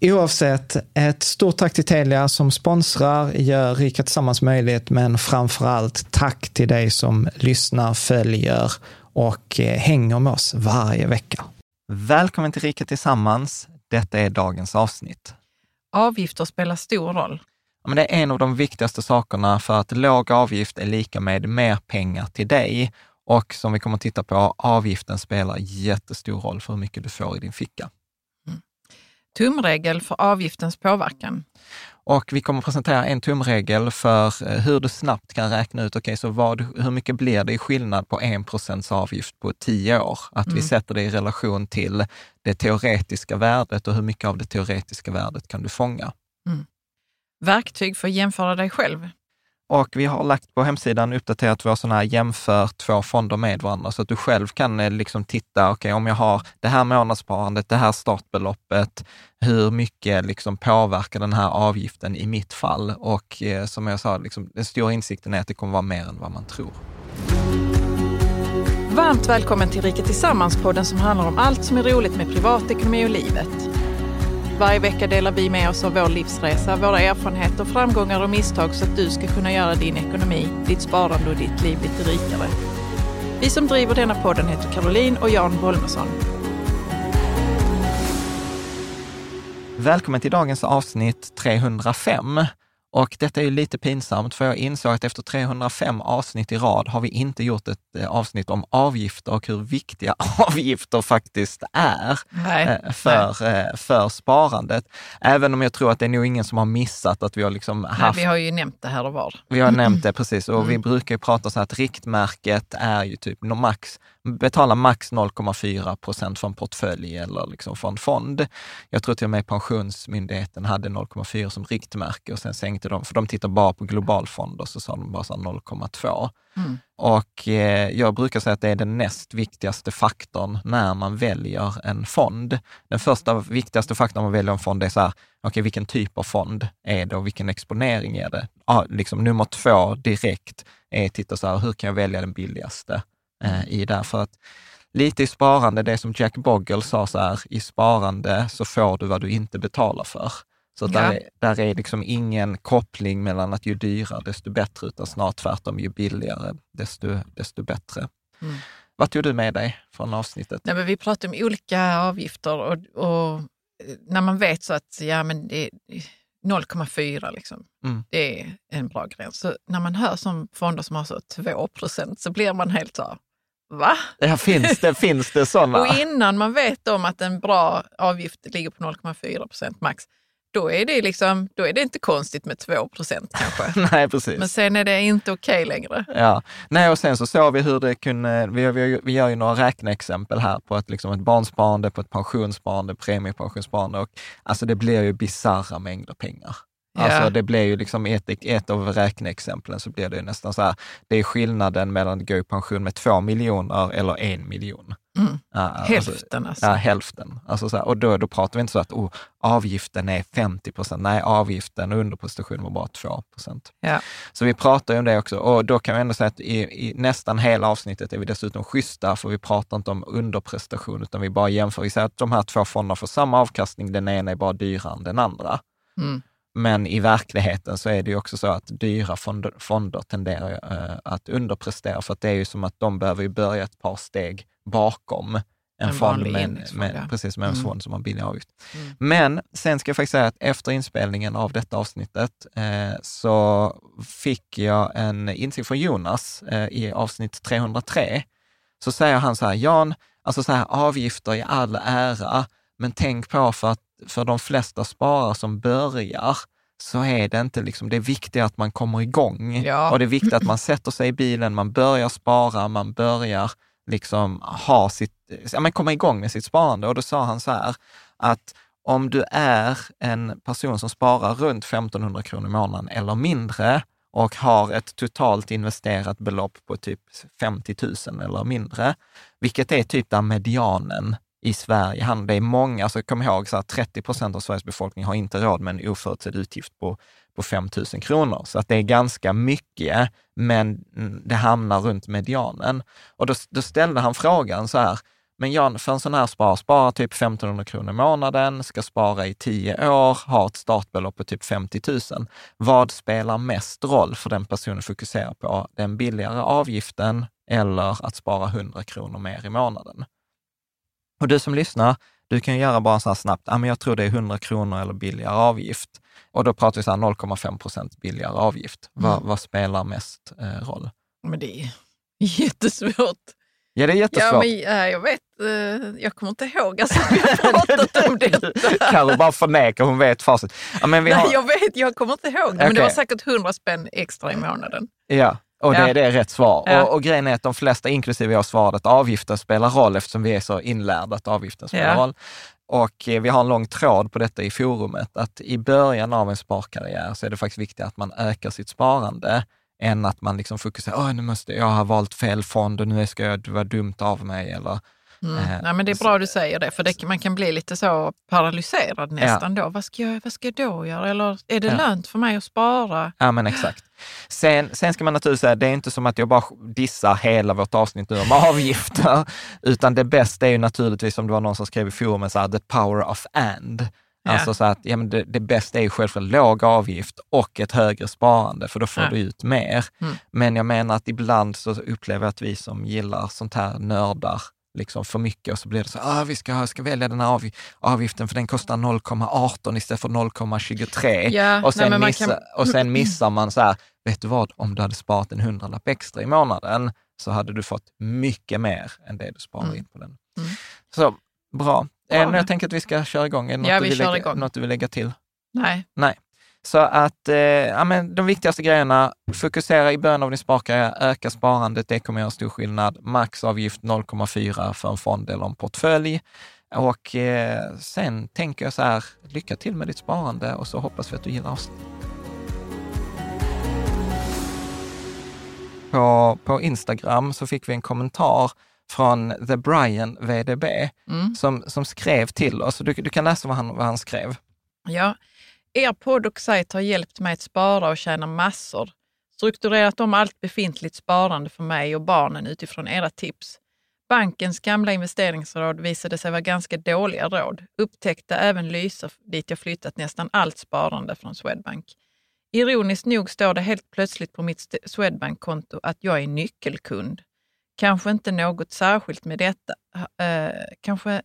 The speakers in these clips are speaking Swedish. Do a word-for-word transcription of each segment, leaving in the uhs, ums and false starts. Oavsett, ett stort tack till Telia som sponsrar, gör Rika Tillsammans möjligt, men framförallt tack till dig som lyssnar, följer och hänger med oss varje vecka. Välkommen till Rika Tillsammans, detta är dagens avsnitt. Avgifter spelar stor roll. Ja, men det är en av de viktigaste sakerna, för att låg avgift är lika med mer pengar till dig, och som vi kommer att titta på, avgiften spelar jättestor roll för hur mycket du får i din ficka. Tumregel för avgiftens påverkan. Och vi kommer att presentera en tumregel för hur du snabbt kan räkna ut, okay, så vad, hur mycket blir det i skillnad på en procents avgift på tio år? Att mm. vi sätter det i relation till det teoretiska värdet, och hur mycket av det teoretiska värdet kan du fånga? Mm. Verktyg för att jämföra dig själv. Och vi har lagt på hemsidan uppdaterat våra sådana här jämför två fonder med varandra, så att du själv kan liksom titta, okej, okay, om jag har det här månadssparandet, det här startbeloppet, hur mycket liksom påverkar den här avgiften i mitt fall? Och eh, som jag sa, liksom, den stora insikten är att det kommer vara mer än vad man tror. Varmt välkommen till Rika Tillsammans-podden som handlar om allt som är roligt med privatekonomi och livet. Varje vecka delar vi med oss av vår livsresa, våra erfarenheter, framgångar och misstag, så att du ska kunna göra din ekonomi, ditt sparande och ditt liv lite rikare. Vi som driver denna podden heter Caroline och Jan Bollmesson. Välkommen till dagens avsnitt trehundrafem. Och detta är ju lite pinsamt, för jag insåg att efter trehundrafem avsnitt i rad har vi inte gjort ett avsnitt om avgifter och hur viktiga avgifter faktiskt är nej, för, nej. för sparandet. Även om jag tror att det är nog ingen som har missat att vi har liksom haft... Nej, vi har ju nämnt det här och var. Vi har nämnt det, precis. Och mm. vi brukar ju prata så här att riktmärket är ju typ max... betala max noll komma fyra procent från portfölj eller liksom från fond. Jag tror till och med Pensionsmyndigheten hade noll komma fyra som riktmärke, och sen sänkte de, för de tittar bara på globalfonder, så sa de bara så noll komma två. Mm. Och eh, jag brukar säga att det är den näst viktigaste faktorn när man väljer en fond. Den första viktigaste faktorn man väljer en fond är så här, okej, vilken typ av fond är det och vilken exponering är det? Ah, liksom, nummer två direkt är att titta så här, hur kan jag välja den billigaste? I därför att lite i sparande, det som Jack Bogle sa så här, i sparande så får du vad du inte betalar för. Så där, ja. där är liksom ingen koppling mellan att ju dyrare desto bättre, utan snart tvärtom, ju billigare desto, desto bättre. Mm. Vad tog du med dig från avsnittet? Nej, men vi pratade om olika avgifter och, och när man vet så att ja, men det är noll komma fyra liksom. Mm. Det är en bra gräns. Så när man hör som fonder som har så två procent så blir man helt så, va? Ja, finns det, finns det sådana? Och innan man vet om att en bra avgift ligger på noll komma fyra procent max, då är det liksom, då är det inte konstigt med två procent kanske. Nej, precis. Men sen är det inte okej längre. Ja. Nej, och sen så såg vi hur det kunde, vi, vi, vi gör ju några räkneexempel här på ett, liksom ett barnsparande, på ett pensionssparande, premiepensionssparande och alltså det blir ju bizarra mängder pengar. Alltså ja. Det blir ju liksom ett, ett av räkneexemplen så blir det ju nästan så här, det är skillnaden mellan att gå i pension med två miljoner eller en miljon. Mm. Ja, alltså, hälften alltså. Ja, hälften. Alltså så här, och då, då pratar vi inte så att oh, avgiften är femtio procent. Nej, avgiften och underprestationen var bara två procent. Ja. Så vi pratar ju om det också. Och då kan vi ändå säga att i, i nästan hela avsnittet är vi dessutom schyssta, för vi pratar inte om underprestation utan vi bara jämför. Vi säger att de här två fonderna får samma avkastning, den ena är bara dyrare än den andra. Mm. Men i verkligheten så är det ju också så att dyra fonder, fonder tenderar äh, att underprestera, för att det är ju som att de behöver ju börja ett par steg bakom en, en fond med, med, med, precis med en mm. fond som har billig avgift. Mm. Men sen ska jag faktiskt säga att efter inspelningen av detta avsnittet eh, så fick jag en insikt från Jonas eh, i avsnitt tre hundra tre. Så säger han så här, Jan, alltså så här, avgifter i all ära, men tänk på för att för de flesta sparare som börjar så är det inte liksom, det är viktigt att man kommer igång. Ja. Och det är viktigt att man sätter sig i bilen, man börjar spara, man börjar liksom ha sitt, ja, men komma igång med sitt sparande. Och då sa han så här att om du är en person som sparar runt femtonhundra kronor i månaden eller mindre och har ett totalt investerat belopp på typ femtio tusen eller mindre, vilket är typ där medianen i Sverige, det är många, alltså kom ihåg så att trettio procent av Sveriges befolkning har inte råd med en oförutsedd utgift på, på fem tusen kronor. Så att det är ganska mycket, men det hamnar runt medianen. Och då, då ställde han frågan så här, men Jan, för en sån här spar, sparar typ femtonhundra kronor i månaden, ska spara i tio år, har ett startbelopp på typ femtio tusen. Vad spelar mest roll för den personen fokuserar på? Den billigare avgiften eller att spara hundra kronor mer i månaden? Och du som lyssnar, du kan göra bara så här snabbt, ja, men jag tror det är hundra kronor eller billigare avgift. Och då pratar vi så här noll komma fem procent billigare avgift. Mm. Vad, vad spelar mest eh, roll? Men det är jättesvårt. Ja, det är jättesvårt. Ja, men äh, jag vet, eh, jag kommer inte ihåg alltså, vi har pratat om detta. Karo bara förneka, hon vet facit. Ja, men vi har... Nej, jag vet, jag kommer inte ihåg det, okay. Men det var säkert hundra spänn extra i månaden. Ja. Och det, ja. det är rätt svar. Ja. Och, och grejen är att de flesta, inklusive jag, svarade att avgiften spelar roll eftersom vi är så inlärda att avgiften spelar ja. roll. Och eh, vi har en lång tråd på detta i forumet att i början av en sparkarriär så är det faktiskt viktigt att man ökar sitt sparande än att man liksom fokuserar, åh nu måste jag ha valt fel fond och nu ska jag vara dumt av mig eller... Mm. Eh, Nej, men det är bra så, du säger det, för det, man kan bli lite så paralyserad nästan ja. då. Vad ska, jag, vad ska jag då göra? Eller är det ja. lönt för mig att spara? Ja, men exakt. Sen, sen ska man naturligtvis säga, det är inte som att jag bara dissar hela vårt avsnitt nu om avgifter, utan det bästa är ju naturligtvis, som det var någon som skrev i forumet, så här, the power of and. Ja. Alltså så att ja, men det, det bästa är ju självklart låg avgift och ett högre sparande, för då får ja. du ut mer. Mm. Men jag menar att ibland så upplever jag att vi som gillar sånt här nördar liksom för mycket, och så blir det så ah, vi ska, ska välja den här av, avgiften för den kostar noll komma arton istället för noll komma tjugotre ja, och, sen nej, missa, kan... och sen missar man så här, vet du vad, om du hade sparat en hundralapp extra i månaden så hade du fått mycket mer än det du sparade mm. in på den. Mm. Så, bra. Ja, äh, jag tänker att vi ska köra igång. Är det något, ja, vi du, vill lägga, något du vill lägga till? Nej. Nej. Så att eh, ja, men de viktigaste grejerna, fokusera i början av din sparkarriär, öka sparandet, det kommer göra stor skillnad. Maxavgift noll komma fyra för en fond eller en portfölj. Och eh, sen tänker jag så här, lycka till med ditt sparande och så hoppas vi att du gillar oss. På, på Instagram så fick vi en kommentar från TheBrianVDB mm. som, som skrev till oss. Du, du kan läsa vad han, vad han skrev. Ja. Er podd och sajt har hjälpt mig att spara och tjäna massor. Strukturerat om allt befintligt sparande för mig och barnen utifrån era tips. Bankens gamla investeringsråd visade sig vara ganska dåliga råd. Upptäckte även Lysa, dit jag flyttat nästan allt sparande från Swedbank. Ironiskt nog står det helt plötsligt på mitt Swedbank-konto att jag är nyckelkund. kanske inte något särskilt med detta, eh, kanske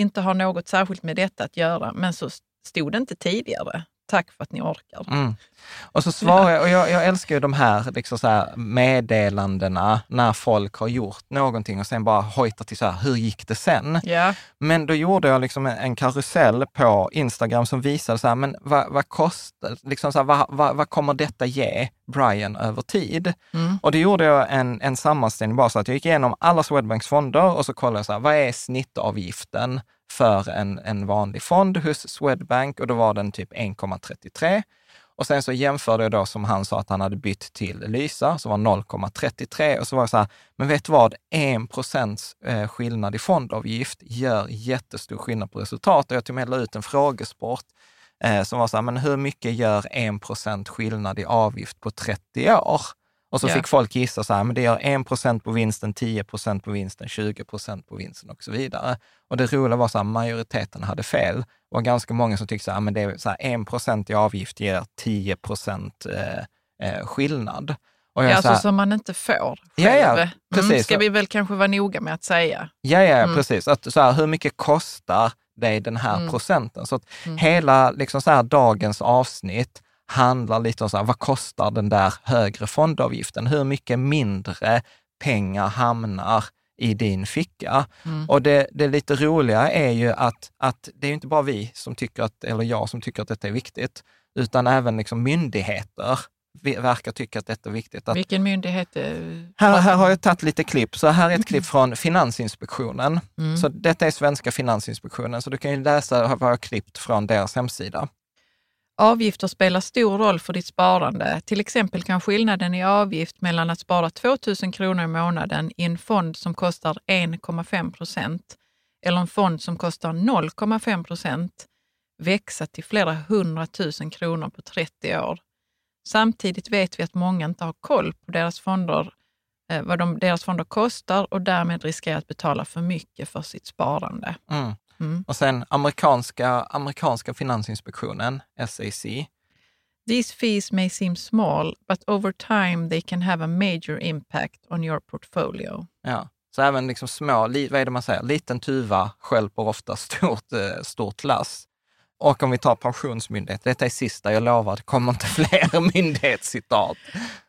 inte har något särskilt med detta att göra, men så stod det inte tidigare. Tack för att ni orkar. Mm. Och så svarar jag, och jag, jag älskar ju de här, liksom så här meddelandena när folk har gjort någonting och sen bara hojtar till så här, hur gick det sen? Yeah. Men då gjorde jag liksom en karusell på Instagram som visade så här, men vad, vad kostar, liksom så här, vad, vad, vad kommer detta ge Brian över tid? Mm. Och det gjorde jag en, en sammanställning bara så att jag gick igenom alla Swedbanks fonder och så kollade jag så här, vad är snittavgiften för en, en vanlig fond hos Swedbank, och då var den typ en komma trettiotre. Och sen så jämförde jag då, som han sa att han hade bytt till Lysa, som var noll komma trettiotre, och så var det så här, men vet vad, en procent skillnad i fondavgift gör jättestor skillnad på resultat. Och jag tog med ut en frågesport eh, som var så här, men hur mycket gör en procent skillnad i avgift på trettio år? Och så yeah. fick folk gissa så här, men det gör en procent på vinsten, tio procent på vinsten, tjugo procent på vinsten och så vidare. Och det roliga var så här, majoriteten hade fel. Det var ganska många som tyckte så här, men det är så här, en procent i avgift ger tio procent eh, eh, skillnad. Och jag ja, så alltså som man inte får. Ja, ja, precis. Mm, ska vi väl kanske vara noga med att säga. Ja, ja, mm. precis. Att, så här, hur mycket kostar det den här mm. procenten? Så att mm. hela liksom, så här, dagens avsnitt handlar lite om så här, vad kostar den där högre fondavgiften? Hur mycket mindre pengar hamnar i din ficka? Mm. Och det, det lite roliga är ju att, att det är inte bara vi som tycker att, eller jag som tycker att detta är viktigt, utan även liksom myndigheter verkar tycka att detta är viktigt. Att, vilken myndighet? Är... Här, här har jag tagit lite klipp. Så här är ett klipp från Finansinspektionen. Mm. Så detta är svenska Finansinspektionen, så du kan ju läsa vad jag har klippt från deras hemsida. Avgifter spelar stor roll för ditt sparande. Till exempel kan skillnaden i avgift mellan att spara tvåtusen kronor i månaden i en fond som kostar en komma fem procent eller en fond som kostar noll komma fem procent växa till flera hundratusen kronor på trettio år. Samtidigt vet vi att många inte har koll på deras fonder, vad de, deras fonder kostar, och därmed riskerar att betala för mycket för sitt sparande. Mm. Mm. Och sen amerikanska, amerikanska finansinspektionen, S E C. These fees may seem small, but over time they can have a major impact on your portfolio. Ja, så även liksom små, li, vad är det man säger, liten tuva stjälper ofta stort, stort lass. Och om vi tar pensionsmyndighet, detta är sista, jag lovar, det kommer inte fler myndighetscitat.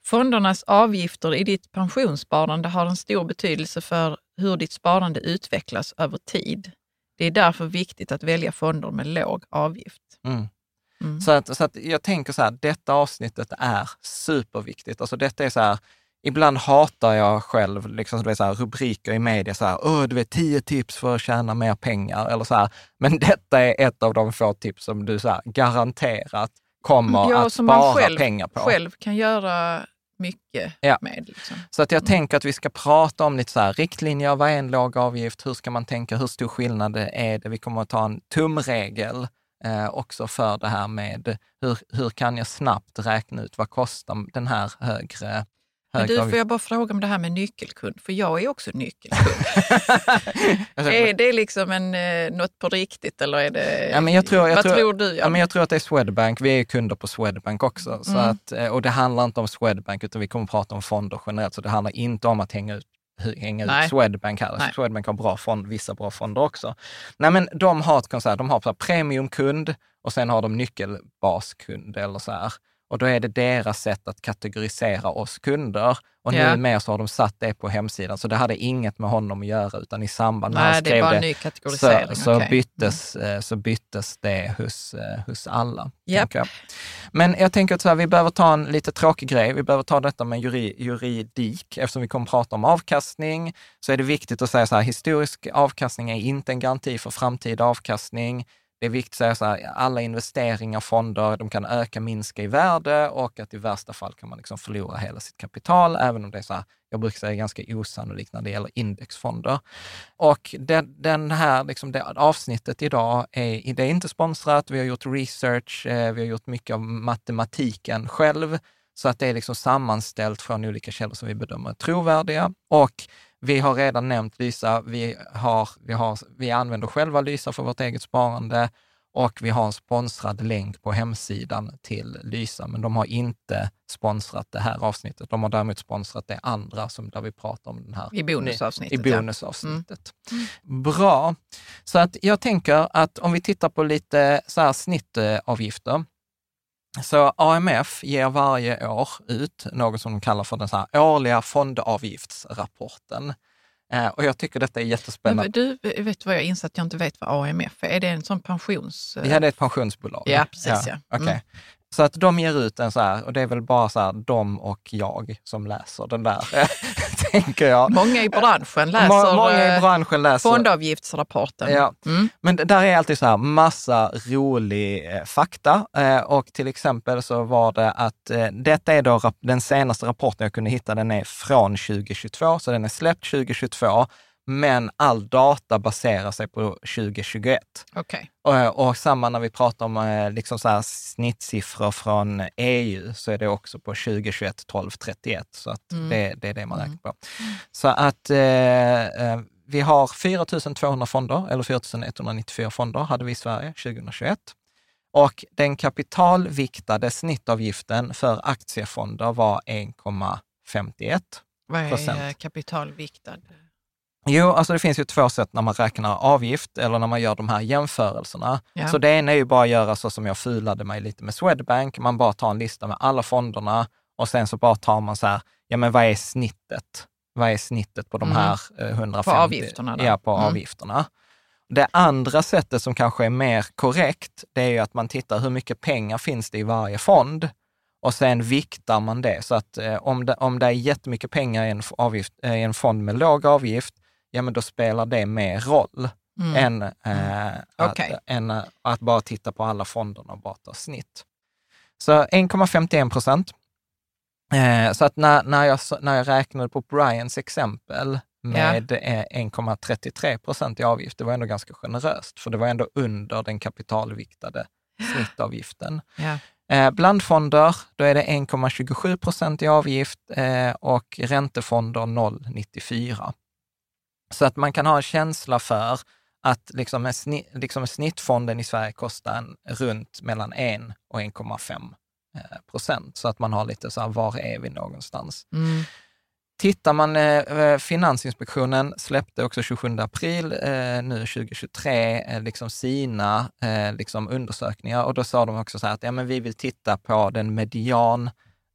Fondernas avgifter i ditt pensionssparande har en stor betydelse för hur ditt sparande utvecklas över tid. Det är därför viktigt att välja fonder med låg avgift. Mm. Mm. Så, att, så att jag tänker så här, detta avsnittet är superviktigt. Alltså detta är så här, ibland hatar jag själv liksom, det är så här, rubriker i media så här, åh, du vet, tio tips för att tjäna mer pengar eller så här. Men detta är ett av de få tips som du så här, garanterat kommer ja, att spara själv, pengar på. Själv kan göra mycket ja. med. Liksom. Så att jag mm. tänker att vi ska prata om lite så här riktlinjer, vad är en låg avgift, hur ska man tänka, hur stor skillnad det är det. Vi kommer att ta en tumregel eh, också för det här med hur, hur kan jag snabbt räkna ut vad kostar den här högre. Men du, får jag bara fråga om det här med nyckelkund? För jag är också nyckelkund. Är det liksom en, något på riktigt? Eller är det, ja, men jag tror, jag vad tror, tror du? Ja, men jag tror att det är Swedbank. Vi är kunder på Swedbank också. Så mm. att, och det handlar inte om Swedbank, utan vi kommer att prata om fonder generellt. Så det handlar inte om att hänga ut, hänga ut Swedbank här. Nej. Swedbank har bra fond, vissa bra fonder också. Nej, men de har ett koncept, de har så här premiumkund och sen har de nyckelbaskund eller så här. Och då är det deras sätt att kategorisera oss kunder. Och yeah. numera så har de satt det på hemsidan. Så det hade inget med honom att göra, utan i samband med han skrev det, det så, så, okay. byttes, mm. så byttes det hos, hos alla. Yep. Jag. Men jag tänker att så här, vi behöver ta en lite tråkig grej. Vi behöver ta detta med juridik. Eftersom vi kommer att prata om avkastning, så är det viktigt att säga så här, historisk avkastning är inte en garanti för framtida avkastning. Det är viktigt att säga att alla investeringar, fonder, de kan öka, minska i värde, och att i värsta fall kan man liksom förlora hela sitt kapital, även om det är så här, jag brukar säga ganska osannolikt när det gäller indexfonder. Och det, den här, liksom det avsnittet idag är, det är inte sponsrat, vi har gjort research, vi har gjort mycket av matematiken själv, så att det är liksom sammanställt från olika källor som vi bedömer är trovärdiga. Och vi har redan nämnt Lysa, vi, har, vi, har, vi använder själva Lysa för vårt eget sparande, Och vi har en sponsrad länk på hemsidan till Lysa, men de har inte sponsrat det här avsnittet. De har däremot sponsrat det andra som där vi pratar om den här i bonusavsnittet. I bonusavsnittet. Ja. Mm. Bra. Så att jag tänker att om vi tittar på lite så här snittavgifter. Så A M F ger varje år ut något som de kallar för den så här årliga fondavgiftsrapporten. Och jag tycker detta är jättespännande. Men du vet vad jag inser att jag inte vet vad A M F är. Är det en sån pensions... Ja, det är ett pensionsbolag. Ja, precis. Ja. Ja. Mm. Okay. Så att de ger ut en så här, och det är väl bara så här, de och jag som läser den där, tänker jag. Många i branschen läser, Många i branschen läser. fondavgiftsrapporten. Ja. Mm. Men där är alltid så här massa rolig fakta, och till exempel så var det att detta är då den senaste rapporten jag kunde hitta, den är från tjugohundratjugotvå, så den är släppt tjugohundratjugotvå. Men all data baserar sig på tjugohundratjugoett. Okay. Och, och samma när vi pratar om liksom så här snittsiffror från E U, så är det också på tjugohundratjugoett, tolv, trettioett. Så att mm. det, det är det man räknar på. Mm. Så att eh, vi har fyra tusen tvåhundra fonder, eller fyra tusen etthundranittiofyra fonder hade vi i Sverige tjugohundratjugoett. Och den kapitalviktade snittavgiften för aktiefonder var ett komma femtioett procent. Vad är kapitalviktad? Jo, alltså det finns ju två sätt när man räknar avgift eller när man gör de här jämförelserna. Ja. Så det ena är ju bara att göra så som jag fulade mig lite med Swedbank. Man bara tar en lista med alla fonderna och sen så bara tar man så här, ja men vad är snittet? Vad är snittet på de här mm. hundrafemtio? På avgifterna då? Ja, på mm. avgifterna. Det andra sättet som kanske är mer korrekt, det är ju att man tittar hur mycket pengar finns det i varje fond. Och sen viktar man det. Så att eh, om, det, om det är jättemycket pengar i en, avgift, eh, i en fond med låg avgift, ja men då spelar det mer roll mm. än, eh, okay. att, än att bara titta på alla fonderna och bara ta snitt. Så ett komma femtioen procent. Eh, så att när, när, jag, när jag räknade på Brians exempel med ja. ett komma trettiotre procent i avgift, det var ändå ganska generöst. För det var ändå under den kapitalviktade snittavgiften. Ja. Eh, blandfonder, då är det ett komma tjugosju procent i avgift eh, och räntefonder noll komma nittiofyra. Så att man kan ha en känsla för att liksom en snitt, liksom en snittfonden i Sverige kostar en, runt mellan en och en komma fem procent. Så att man har lite så här, var är vi någonstans? Mm. Tittar man, eh, Finansinspektionen släppte också tjugosjunde april eh, nu tjugotjugotre eh, liksom sina eh, liksom undersökningar, och då sa de också så här att ja, men vi vill titta på den median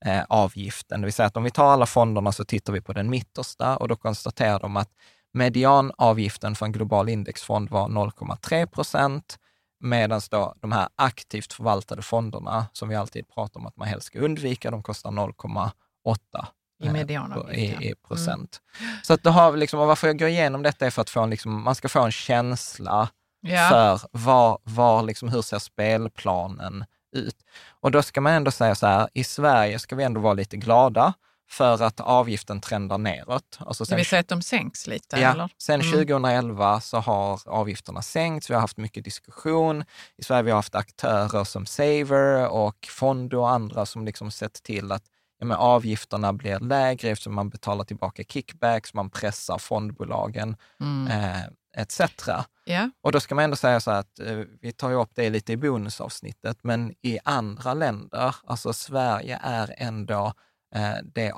eh, avgiften. Det vill säga att om vi tar alla fonderna så tittar vi på den mittersta, och då konstaterar de att medianavgiften för en global indexfond var noll komma tre procent, medan då de här aktivt förvaltade fonderna som vi alltid pratar om att man helst ska undvika, de kostar noll komma åtta i medianavgift. I, i procent. Mm. Så att då har vi liksom, och varför jag går igenom detta är för att få en, liksom, man ska få en känsla yeah. för var, var liksom, hur ser spelplanen ut. Och då ska man ändå säga så här, i Sverige ska vi ändå vara lite glada för att avgiften trendar neråt. Alltså sen, det vill säga att de sänks lite? Ja, eller? Sen mm. tjugohundraelva så har avgifterna sänkts. Vi har haft mycket diskussion. I Sverige vi har haft aktörer som Saver och Fondo och andra som liksom sett till att ja, men avgifterna blir lägre eftersom man betalar tillbaka kickbacks, man pressar fondbolagen mm. eh, et cetera. Yeah. Och då ska man ändå säga så här att eh, vi tar ju upp det lite i bonusavsnittet, men i andra länder, alltså Sverige är ändå eh, det,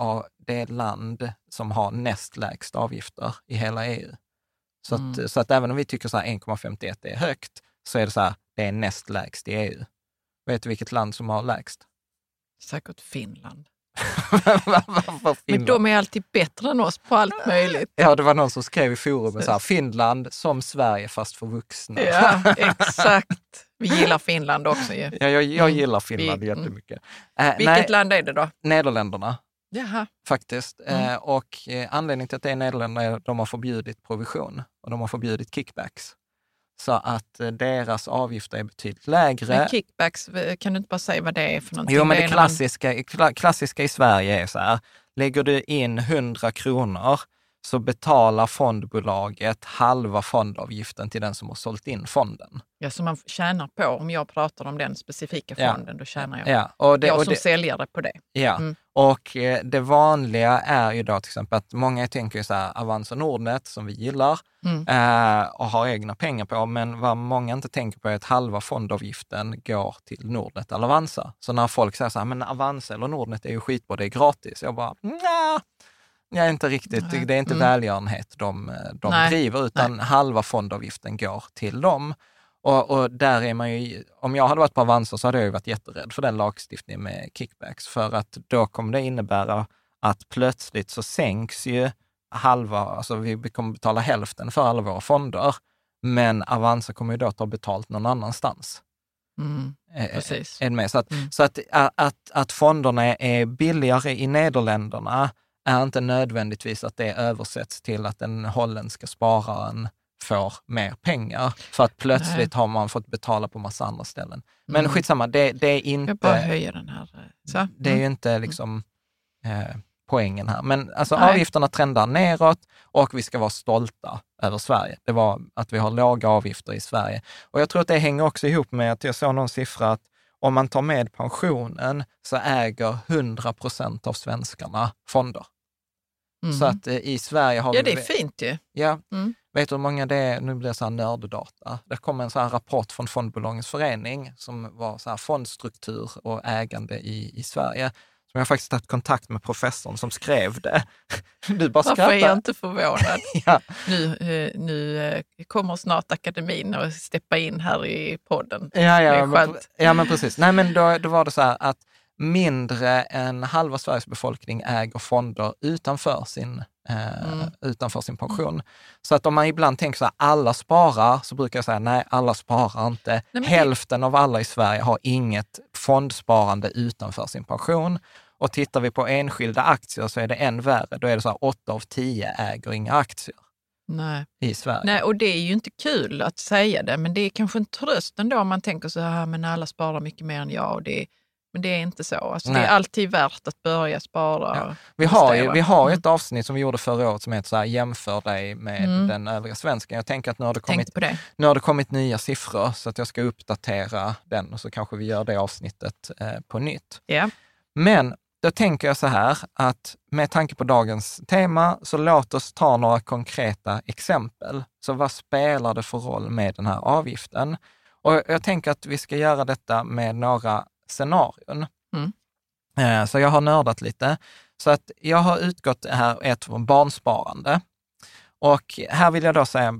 det land som har näst lägst avgifter i hela E U. Så att, mm. så att även om vi tycker så här ett komma femtioen är högt, så är det så här, det är näst lägst i E U. Vet du vilket land som har lägst? Säkert Finland. Men de är alltid bättre än oss på allt möjligt. Ja, det var någon som skrev i forumet så här, Finland som Sverige fast för vuxna. Ja, exakt. Vi gillar Finland också ju. Ja, jag, jag gillar Finland Vi, jättemycket. Mm. Eh, Vilket nej, land är det då? Nederländerna. Jaha. Faktiskt. Mm. Eh, och eh, anledningen till att det är Nederländerna är att de har förbjudit provision och de har förbjudit kickbacks. Så att deras avgifter är betydligt lägre. Men kickbacks, kan du inte bara säga vad det är för någonting? Jo, men det klassiska, klassiska i Sverige är så här. Lägger du in hundra kronor så betalar fondbolaget halva fondavgiften till den som har sålt in fonden. Ja, så man tjänar på, om jag pratar om den specifika fonden, ja. Då tjänar jag, ja. och det, jag och som det, säljare på det. Ja, mm. och eh, det vanliga är ju då till exempel att många tänker så här, Avanza Nordnet som vi gillar mm. eh, och har egna pengar på, men vad många inte tänker på är att halva fondavgiften går till Nordnet eller Avanza. Så när folk säger så här, men Avanza eller Nordnet är ju skitbra, det är gratis. Jag bara, nja. Ja, inte riktigt. Det är inte mm. välgörenhet de, de driver, utan Nej. halva fondavgiften går till dem. Och, och där är man ju, om jag hade varit på Avanza så hade jag ju varit jätterädd för den lagstiftningen med kickbacks. För att då kommer det innebära att plötsligt så sänks ju halva, alltså vi kommer betala hälften för alla våra fonder. Men Avanza kommer ju då att ha betalt någon annanstans. Mm, precis. Är det med? Så, att, mm. så att, att, att fonderna är billigare i Nederländerna är inte nödvändigtvis att det översätts till att den holländska spararen får mer pengar. För att plötsligt Nej. har man fått betala på massa andra ställen. Men mm. skitsamma, det, det är inte... Jag bara höjer den här. Så. Mm. Det är ju inte liksom eh, poängen här. Men alltså, avgifterna trendar neråt och vi ska vara stolta över Sverige. Det var att vi har låga avgifter i Sverige. Och jag tror att det hänger också ihop med att jag såg någon siffra att om man tar med pensionen så äger hundra procent av svenskarna fonder. Mm. Så att i Sverige har vi... Ja, det är fint ju. Ja, mm. vet du hur många det är? Nu blir det så här nörddata. Det kom en så här rapport från Fondbolagens förening som var så här fondstruktur och ägande i, i Sverige. Som jag faktiskt haft kontakt med professorn som skrev det. Du bara skrattar. Varför är jag inte förvånad? ja. nu, nu kommer snart akademin och steppa in här i podden. Ja, ja, det är men, ja men precis. Nej, men då, då var det så här att mindre än halva Sveriges befolkning äger fonder utanför sin, eh, mm. utanför sin pension. Så att om man ibland tänker så här, alla sparar, så brukar jag säga nej, alla sparar inte. Nej, men... Hälften av alla i Sverige har inget fondsparande utanför sin pension. Och tittar vi på enskilda aktier så är det än värre. Då är det så här, åtta av tio äger inga aktier. Nej. I Sverige. Nej, och det är ju inte kul att säga det, men det är kanske en tröst ändå om man tänker så här, men alla sparar mycket mer än jag och det är... Men det är inte så. Alltså, det är alltid värt att börja spara. Ja. Vi har ju, vi har ett avsnitt som vi gjorde förra året som heter så här, jämför dig med mm. den övriga svenskan. Jag tänker att nu har det kommit, det. Nu har det kommit nya siffror så att jag ska uppdatera den och så kanske vi gör det avsnittet eh, på nytt. Yeah. Men då tänker jag så här att med tanke på dagens tema så låt oss ta några konkreta exempel. Så vad spelar det för roll med den här avgiften? Och jag tänker att vi ska göra detta med några scenarion. Mm. Så jag har nördat lite. Så att jag har utgått här ett från barnsparande. Och här vill jag då säga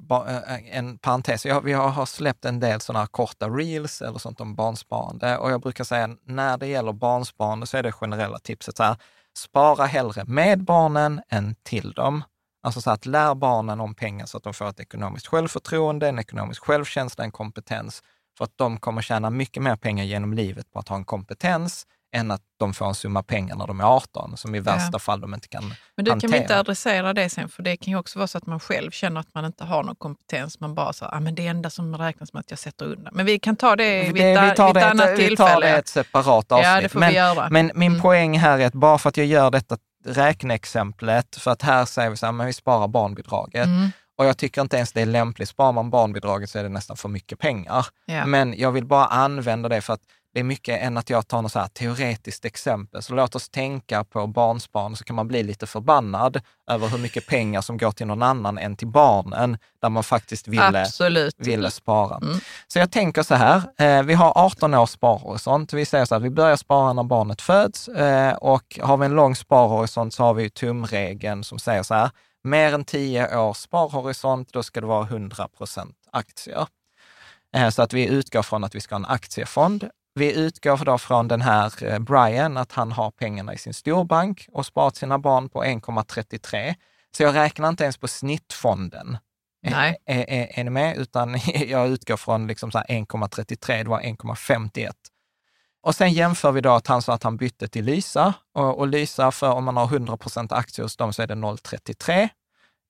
en parentes. Vi har släppt en del sådana här korta reels eller sånt om barnsparande. Och jag brukar säga när det gäller barnsparande så är det generella tipset så här. Spara hellre med barnen än till dem. Alltså så att lär barnen om pengar så att de får ett ekonomiskt självförtroende, en ekonomisk självkänsla, en kompetens. För att de kommer tjäna mycket mer pengar genom livet på att ha en kompetens än att de får en summa pengar när de är arton. Som i värsta ja. fall de inte kan hantera. Men du hantera. Kan vi inte adressera det sen? För det kan ju också vara så att man själv känner att man inte har någon kompetens. Man bara säger, ah, men det enda som räknas med att jag sätter undan. Men vi kan ta det vid ett annat tillfälle. Vi tar det ett separat avsnitt. Ja, det får men, vi göra. Men min mm. poäng här är att bara för att jag gör detta räkneexemplet. För att här säger vi så här, men vi sparar barnbidraget. Mm. Och jag tycker inte ens det är lämpligt. Sparar man barnbidraget så är det nästan för mycket pengar. Yeah. Men jag vill bara använda det för att det är mycket än att jag tar något så här teoretiskt exempel. Så låt oss tänka på barnsbarn så kan man bli lite förbannad över hur mycket pengar som går till någon annan än till barnen. Där man faktiskt ville, ville spara. Mm. Så jag tänker så här. Eh, vi har arton års sparhorisont. Vi säger så här, vi börjar spara när barnet föds. Eh, och har vi en lång sparhorisont så har vi ju tumregeln som säger så här. Mer än tio års sparhorisont, då ska det vara hundra procent aktier. Så att vi utgår från att vi ska ha en aktiefond. Vi utgår då från den här Brian, att han har pengarna i sin storbank och sparat sina barn på en komma trettiotre. Så jag räknar inte ens på snittfonden. Nej. Är, är, är ni med? Utan jag utgår från liksom så här en komma trettiotre, det var en komma femtioett. Och sen jämför vi då att han sa att han bytte till Lysa. Och, och Lysa, för om man har hundra procent aktier hos dem så är det noll komma trettiotre.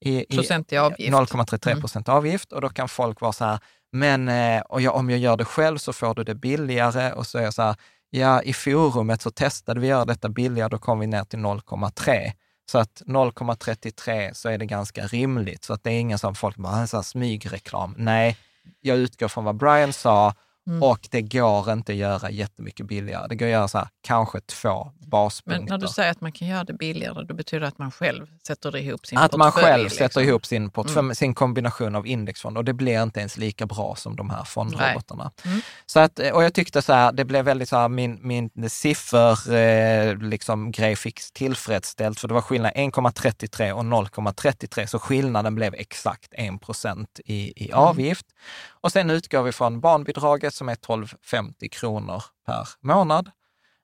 I, i procent i avgift. noll komma trettiotre procent mm. avgift. Och då kan folk vara så här, men och jag, om jag gör det själv så får du det billigare. Och så är jag så här, ja i forumet så testade vi att göra detta billigare, då kom vi ner till noll komma tre. Så att noll komma trettiotre så är det ganska rimligt. Så att det är ingen som folk bara så här, smygreklam. Nej, jag utgår från vad Brian sa. Mm. Och det går inte att göra jättemycket billigare. Det går att göra så här, kanske två baspunkter. Men när du säger att man kan göra det billigare, då betyder det att man själv sätter ihop sin att portfölj. Att man själv liksom. sätter ihop sin, portfölj, mm. sin kombination av indexfonder. Och det blir inte ens lika bra som de här fondrobotarna. Mm. Så att, och jag tyckte så här, det blev väldigt så här, min, min siffror eh, liksom, grej fick tillfredsställt. För det var skillnad en komma trettiotre och noll komma trettiotre. Så skillnaden blev exakt en procent i, i avgift. Mm. Och sen utgår vi från barnbidraget som är tolv femtio kronor per månad.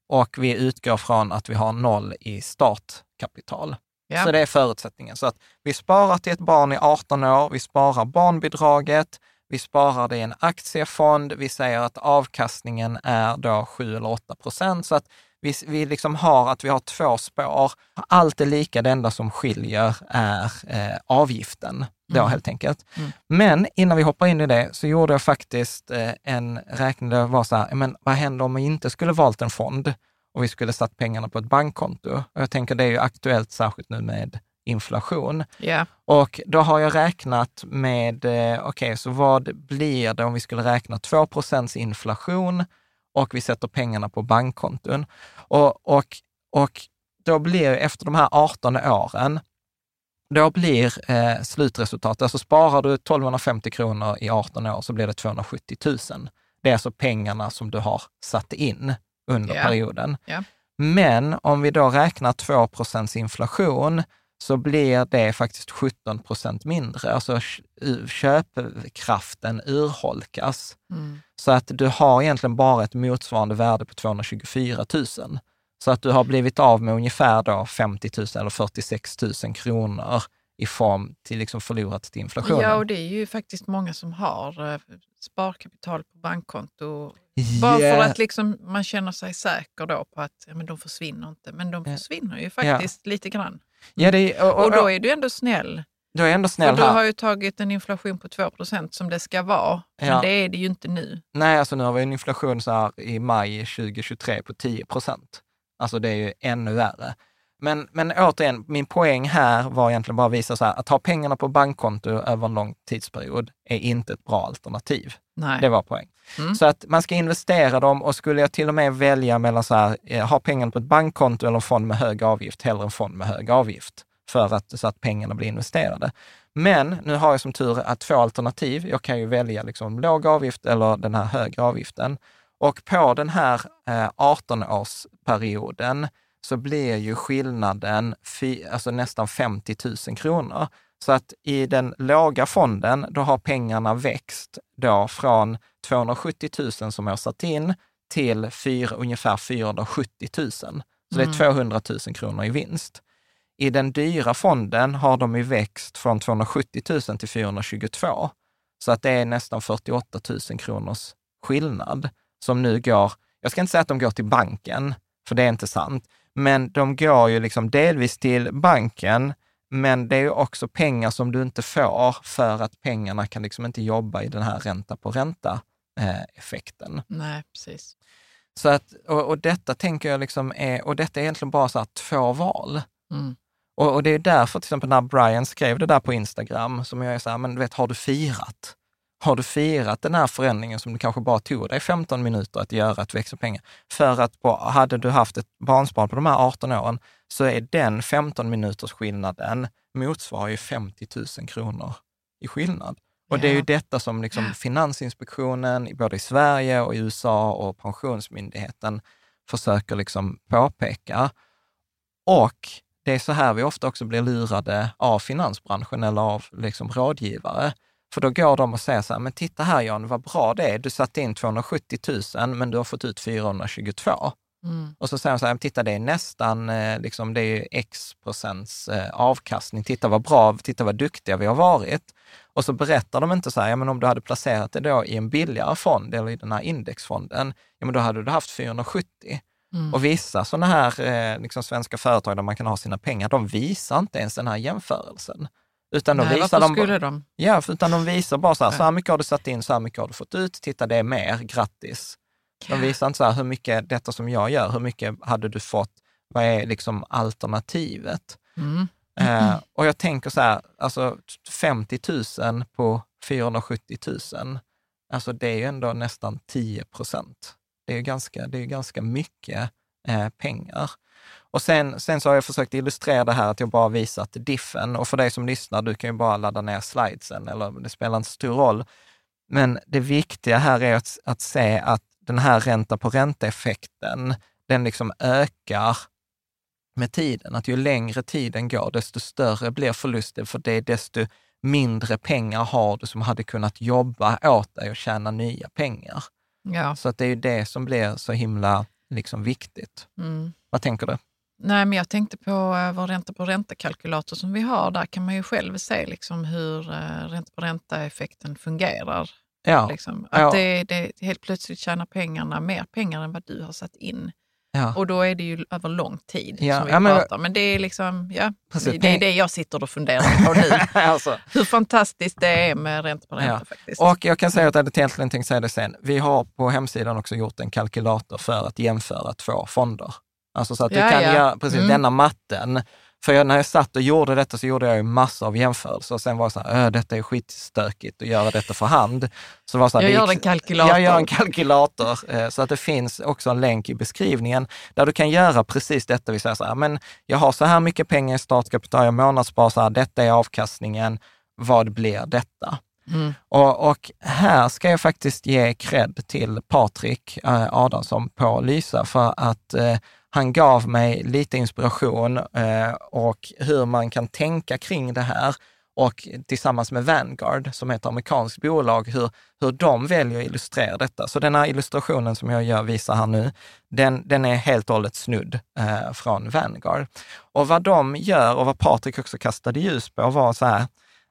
Och vi utgår från att vi har noll i startkapital. Ja. Så det är förutsättningen. Så att vi sparar till ett barn i arton år, vi sparar barnbidraget, vi sparar det i en aktiefond, vi säger att avkastningen är då sju eller åtta procent. Så att vi, vi liksom har att vi har två spår. Allt är lika, det enda som skiljer är eh, avgiften. Då, helt enkelt. Mm. Men innan vi hoppar in i det så gjorde jag faktiskt eh, en räknade var så här, men vad händer om vi inte skulle valt en fond och vi skulle satt pengarna på ett bankkonto? Och jag tänker det är ju aktuellt särskilt nu med inflation. Yeah. Och då har jag räknat med, eh, okej okay, så vad blir det om vi skulle räkna två procent inflation och vi sätter pengarna på bankkonton? Och, och, och då blir efter de här arton åren då blir eh, slutresultatet, alltså sparar du tolvhundrafemtio kronor i arton år så blir det tvåhundrasjuttio tusen. Det är alltså pengarna som du har satt in under yeah. perioden. Yeah. Men om vi då räknar två procent inflation så blir det faktiskt sjutton procent mindre. Alltså köpkraften urholkas. Mm. Så att du har egentligen bara ett motsvarande värde på tvåhundratjugofyra tusen. Så att du har blivit av med ungefär då femtio tusen eller fyrtiosex tusen kronor i form till liksom förlorat till inflationen. Ja, och det är ju faktiskt många som har sparkapital på bankkonto. Yeah. Bara för att liksom man känner sig säker då på att ja, men de försvinner inte. Men de försvinner ju faktiskt yeah. lite grann. Ja, det är, och, och, och då är du ändå snäll. Du är ändå snäll här. Du har ju tagit en inflation på två procent som det ska vara. Men ja. det är det ju inte nu. Nej, alltså nu har vi en inflation så här i maj tjugohundratjugotre på tio procent. Alltså det är ju ännu värre. Men, men återigen, min poäng här var egentligen bara att visa så här, att ha pengarna på bankkonto över en lång tidsperiod är inte ett bra alternativ. Nej. Det var poäng. Mm. Så att man ska investera dem och skulle jag till och med välja mellan så här, ha pengarna på ett bankkonto eller en fond med hög avgift, hellre en fond med hög avgift för att, så att pengarna blir investerade. Men nu har jag som tur att två alternativ. Jag kan ju välja liksom låg avgift eller den här högre avgiften. Och på den här arton-årsperioden så blir ju skillnaden fi, alltså nästan femtio tusen kronor. Så att i den låga fonden då har pengarna växt då från tvåhundrasjuttio tusen som jag satt in till fyra, ungefär fyrahundrasjuttio tusen. Så mm. det är tvåhundra tusen kronor i vinst. I den dyra fonden har de ju växt från tvåhundrasjuttio tusen till fyrahundratjugotvå. Så att det är nästan fyrtioåtta tusen kronors skillnad. Som nu går, jag ska inte säga att de går till banken, för det är inte sant. Men de går ju liksom delvis till banken, men det är ju också pengar som du inte får för att pengarna kan liksom inte jobba i den här ränta på ränta-effekten. Nej, precis. Så att, och, och detta tänker jag liksom är, och detta är egentligen bara så här två val. Mm. Och, och det är därför till exempel när Brian skrev det där på Instagram, som jag är så här, men vet, har du firat? Har du firat den här förändringen som du kanske bara tog dig femton minuter att göra att växa pengar? För att på, hade du haft ett barnspar på de här arton åren så är den femton minuters skillnaden motsvarar ju femtio tusen kronor i skillnad. Och det är ju detta som liksom Finansinspektionen både i Sverige och i U S A och Pensionsmyndigheten försöker liksom påpeka. Och det är så här vi ofta också blir lurade av finansbranschen eller av liksom rådgivare. För då går de och säger så här, men titta här Jan, vad bra det är. Du satte in tvåhundrasjuttio tusen men du har fått ut fyrahundratjugotvå. Mm. Och så säger de så här, titta det är nästan, liksom, det är ju x procents avkastning. Titta vad bra, titta vad duktiga vi har varit. Och så berättar de inte så här, ja, men om du hade placerat det då i en billigare fond eller i den här indexfonden, ja men då hade du haft fyrahundrasjuttio. Mm. Och vissa sådana här liksom, svenska företag där man kan ha sina pengar, de visar inte ens den här jämförelsen. Utan de, nej, visar de, skulle de? Ja, utan de visar bara så här, så här mycket har du satt in, så här mycket har du fått ut, titta det är mer, grattis. De visar inte så här, hur mycket detta som jag gör, hur mycket hade du fått, vad är liksom alternativet? Mm. Mm. Eh, och jag tänker så här, alltså femtio tusen på fyrahundrasjuttio tusen, alltså det är ju ändå nästan tio procent. Det är ju ganska, det är ju ganska mycket eh, pengar. Och sen, sen så har jag försökt illustrera det här att jag bara visat diffen. Och för dig som lyssnar, du kan ju bara ladda ner slidesen, eller det spelar inte stor roll. Men det viktiga här är att, att se att den här ränta på ränta-effekten, den liksom ökar med tiden. Att ju längre tiden går, desto större blir förlusten, för det är desto mindre pengar har du som hade kunnat jobba åt dig och tjäna nya pengar. Ja. Så att det är ju det som blir så himla liksom viktigt. Mm. Vad tänker du? Nej, men jag tänkte på vår ränta på ränta-kalkylator som vi har. Där kan man ju själv se liksom hur ränta på ränta-effekten fungerar. Ja. Liksom. Att ja. Det, det, helt plötsligt tjänar pengarna mer pengar än vad du har satt in. Ja. Och då är det ju över lång tid ja. som vi ja, men, pratar. Men det är liksom, ja, precis, det är det jag sitter och funderar på nu. Alltså. Hur fantastiskt det är med ränta på ränta ja. faktiskt. Och jag kan säga att jag hade egentligen tänkt säga det sen. Vi har på hemsidan också gjort en kalkylator för att jämföra två fonder. Alltså så att ja, du kan ja. göra precis mm. denna matten. För jag, när jag satt och gjorde detta så gjorde jag ju massor av jämförelser. Och sen var det så här, detta är skitstökigt att göra detta för hand. Så var så här, jag gör en kalkylator. Jag gör en kalkylator. Så att det finns också en länk i beskrivningen där du kan göra precis detta. Vi säger så här, men jag har så här mycket pengar i startkapital, jag månadsspar så här, detta är avkastningen, vad blir detta? Mm. Och, och här ska jag faktiskt ge cred till Patrik Adamson på Lysa för att han gav mig lite inspiration eh, och hur man kan tänka kring det här, och tillsammans med Vanguard som är ett amerikanskt bolag, hur, hur de väljer att illustrera detta. Så den här illustrationen som jag gör, visar här nu, den, den är helt och hållet snudd eh, från Vanguard. Och vad de gör, och vad Patrik också kastade ljus på, var så här,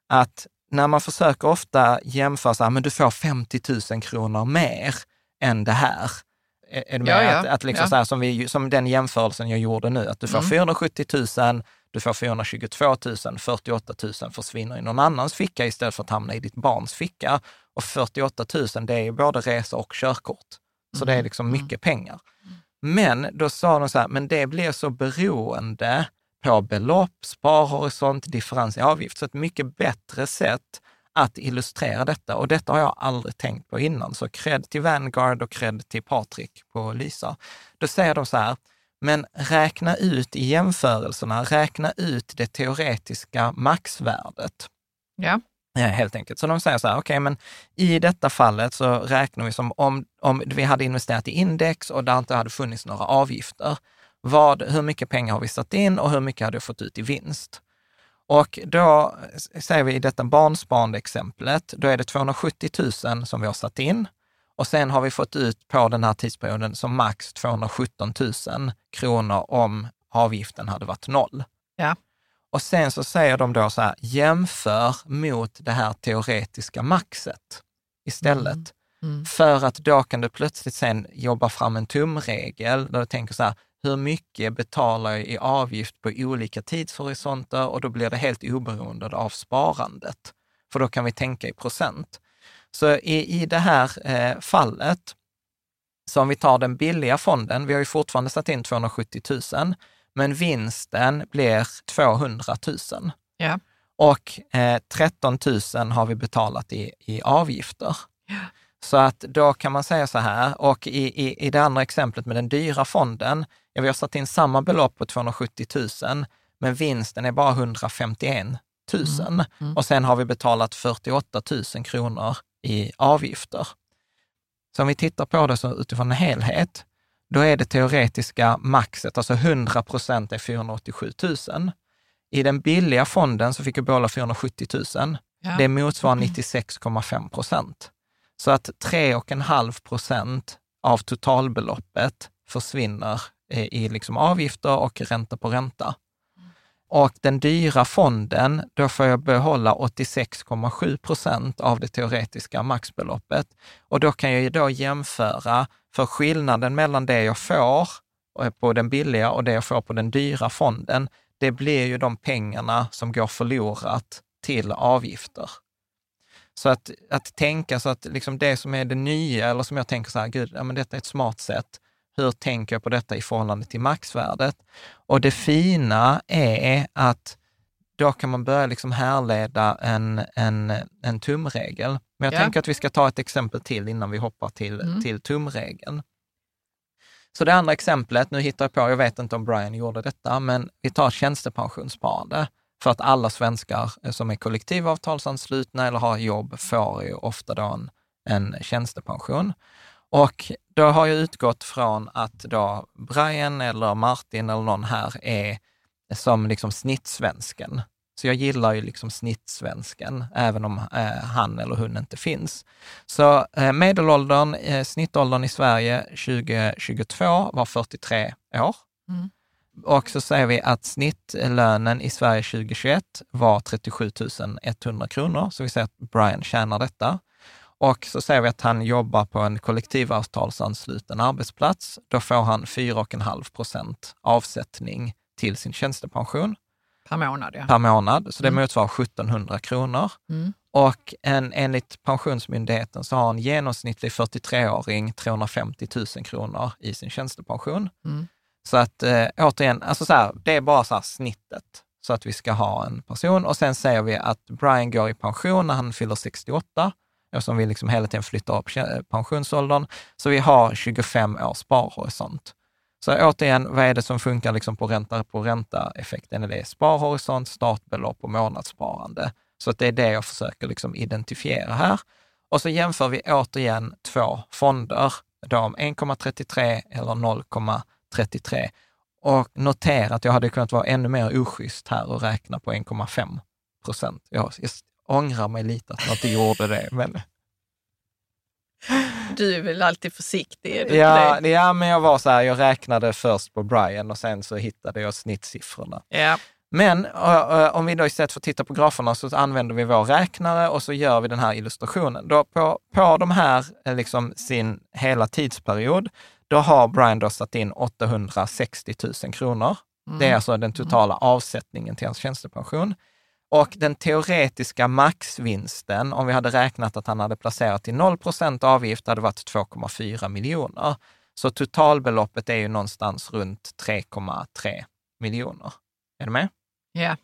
att när man försöker ofta jämföra så här, men du får femtio tusen kronor mer än det här. Är det ja, ja. Att, att liksom ja. så här, som, vi, som den jämförelsen jag gjorde nu, att du får mm. fyrahundrasjuttio tusen, du får fyrahundratjugotvå tusen, fyrtioåtta tusen försvinner i någon annans ficka istället för att hamna i ditt barns ficka, och fyrtioåtta tusen, det är ju både resa och körkort, så mm. det är liksom mycket mm. pengar. Men då sa de så här, men det blir så beroende på belopp, sparhorisont, differens i avgift, så ett mycket bättre sätt att illustrera detta. Och detta har jag aldrig tänkt på innan. Så cred till Vanguard och cred till Patrik på Lysa. Då säger de så här, men räkna ut i jämförelserna, räkna ut det teoretiska maxvärdet. Ja. Ja, helt enkelt. Så de säger så här, okej, okay, men i detta fallet så räknar vi som om, om vi hade investerat i index och där inte hade funnits några avgifter. Vad, hur mycket pengar har vi satt in och hur mycket hade vi fått ut i vinst? Och då säger vi i detta barnsparande exemplet, då är det tvåhundrasjuttio tusen som vi har satt in. Och sen har vi fått ut på den här tidsperioden som max tvåhundrasjutton tusen kronor om avgiften hade varit noll. Ja. Och sen så säger de då så här, jämför mot det här teoretiska maxet istället. Mm. Mm. För att då kan du plötsligt sen jobba fram en tumregel där du tänker så här, hur mycket betalar jag i avgift på olika tidshorisonter, och då blir det helt oberoende av sparandet. För då kan vi tänka i procent. Så i, i det här eh, fallet, så om vi tar den billiga fonden, vi har ju fortfarande satt in tvåhundrasjuttio tusen, men vinsten blir tvåhundra tusen. Ja. Och eh, tretton tusen har vi betalat i, i avgifter. Ja. Så att då kan man säga så här, och i, i, i det andra exemplet med den dyra fonden, ja, vi har satt in samma belopp på tvåhundrasjuttio tusen, men vinsten är bara etthundrafemtioett tusen. Mm. Mm. Och sen har vi betalat fyrtioåtta tusen kronor i avgifter. Så om vi tittar på det så utifrån en helhet, då är det teoretiska maxet, alltså hundra procent är fyrahundraåttiosju tusen. I den billiga fonden så fick vi behålla fyrahundrasjuttio tusen. Ja. Det motsvarar nittiosex komma fem procent. Så att tre komma fem procent av totalbeloppet försvinner i liksom avgifter och ränta på ränta. Och den dyra fonden, då får jag behålla åttiosex komma sju procent av det teoretiska maxbeloppet. Och då kan jag ju då jämföra, för skillnaden mellan det jag får på den billiga och det jag får på den dyra fonden, det blir ju de pengarna som går förlorat till avgifter. Så att, att tänka så att liksom det som är det nya, eller som jag tänker så här, gud, ja, men detta är ett smart sätt. hur tänker jag på detta i förhållande till maxvärdet? Och det fina är att då kan man börja liksom härleda en, en, en tumregel. Men jag ja. tänker att vi ska ta ett exempel till innan vi hoppar till, mm. till tumregeln. Så det andra exemplet, nu hittar jag på, jag vet inte om Brian gjorde detta, men vi tar tjänstepensionssparande. För att alla svenskar som är kollektivavtalsanslutna eller har jobb får ju ofta då en, en tjänstepension. Och då har jag utgått från att då Brian eller Martin eller någon här är som liksom snittsvensken. Så jag gillar ju liksom snittsvensken, även om eh, han eller hon inte finns. Så eh, medelåldern, eh, snittåldern i Sverige tjugo tjugotvå var fyrtiotre år. Mm. Och så säger vi att snittlönen i Sverige tjugo tjugoett var trettiosjutusen etthundra kronor. Så vi säger att Brian tjänar detta. Och så säger vi att han jobbar på en kollektivavtalsansluten arbetsplats. Då får han fyra komma fem procent avsättning till sin tjänstepension. Per månad, ja. Per månad, så det mm. motsvarar sjuttonhundra kronor. Mm. Och en, enligt Pensionsmyndigheten så har en genomsnittlig fyrtiotreåring trehundrafemtiotusen kronor i sin tjänstepension. Mm. Så att eh, återigen, alltså så här, det är bara så här snittet så att vi ska ha en person. Och sen säger vi att Brian går i pension när han fyller sextioåtta. Eftersom vi liksom hela tiden flyttar upp pensionsåldern. Så vi har tjugofem års sparhorisont. Så återigen, vad är det som funkar liksom på ränta på ränta-effekten? Det är sparhorisont, startbelopp och månadssparande. Så att det är det jag försöker liksom identifiera här. Och så jämför vi återigen två fonder. De ett komma trettiotre eller noll komma trettiotre. Och notera att jag hade kunnat vara ännu mer oschysst här och räkna på en komma fem procent. Jag ångrar mig lite att jag inte gjorde det, men... Du är väl alltid försiktig? Ja, ja, men jag var så här, jag räknade först på Brian och sen så hittade jag snittsiffrorna. Ja. Men ö, ö, om vi då istället för att titta på graferna så använder vi vår räknare och så gör vi den här illustrationen. Då på, på de här, liksom sin hela tidsperiod, då har Brian då satt in åttahundrasextiotusen kronor. Mm. Det är alltså den totala mm. avsättningen till hans tjänstepension. Och den teoretiska maxvinsten, om vi hade räknat att han hade placerat i noll procent avgift, hade varit två komma fyra miljoner. Så totalbeloppet är ju någonstans runt tre komma tre miljoner. Är du med? Ja. Yeah.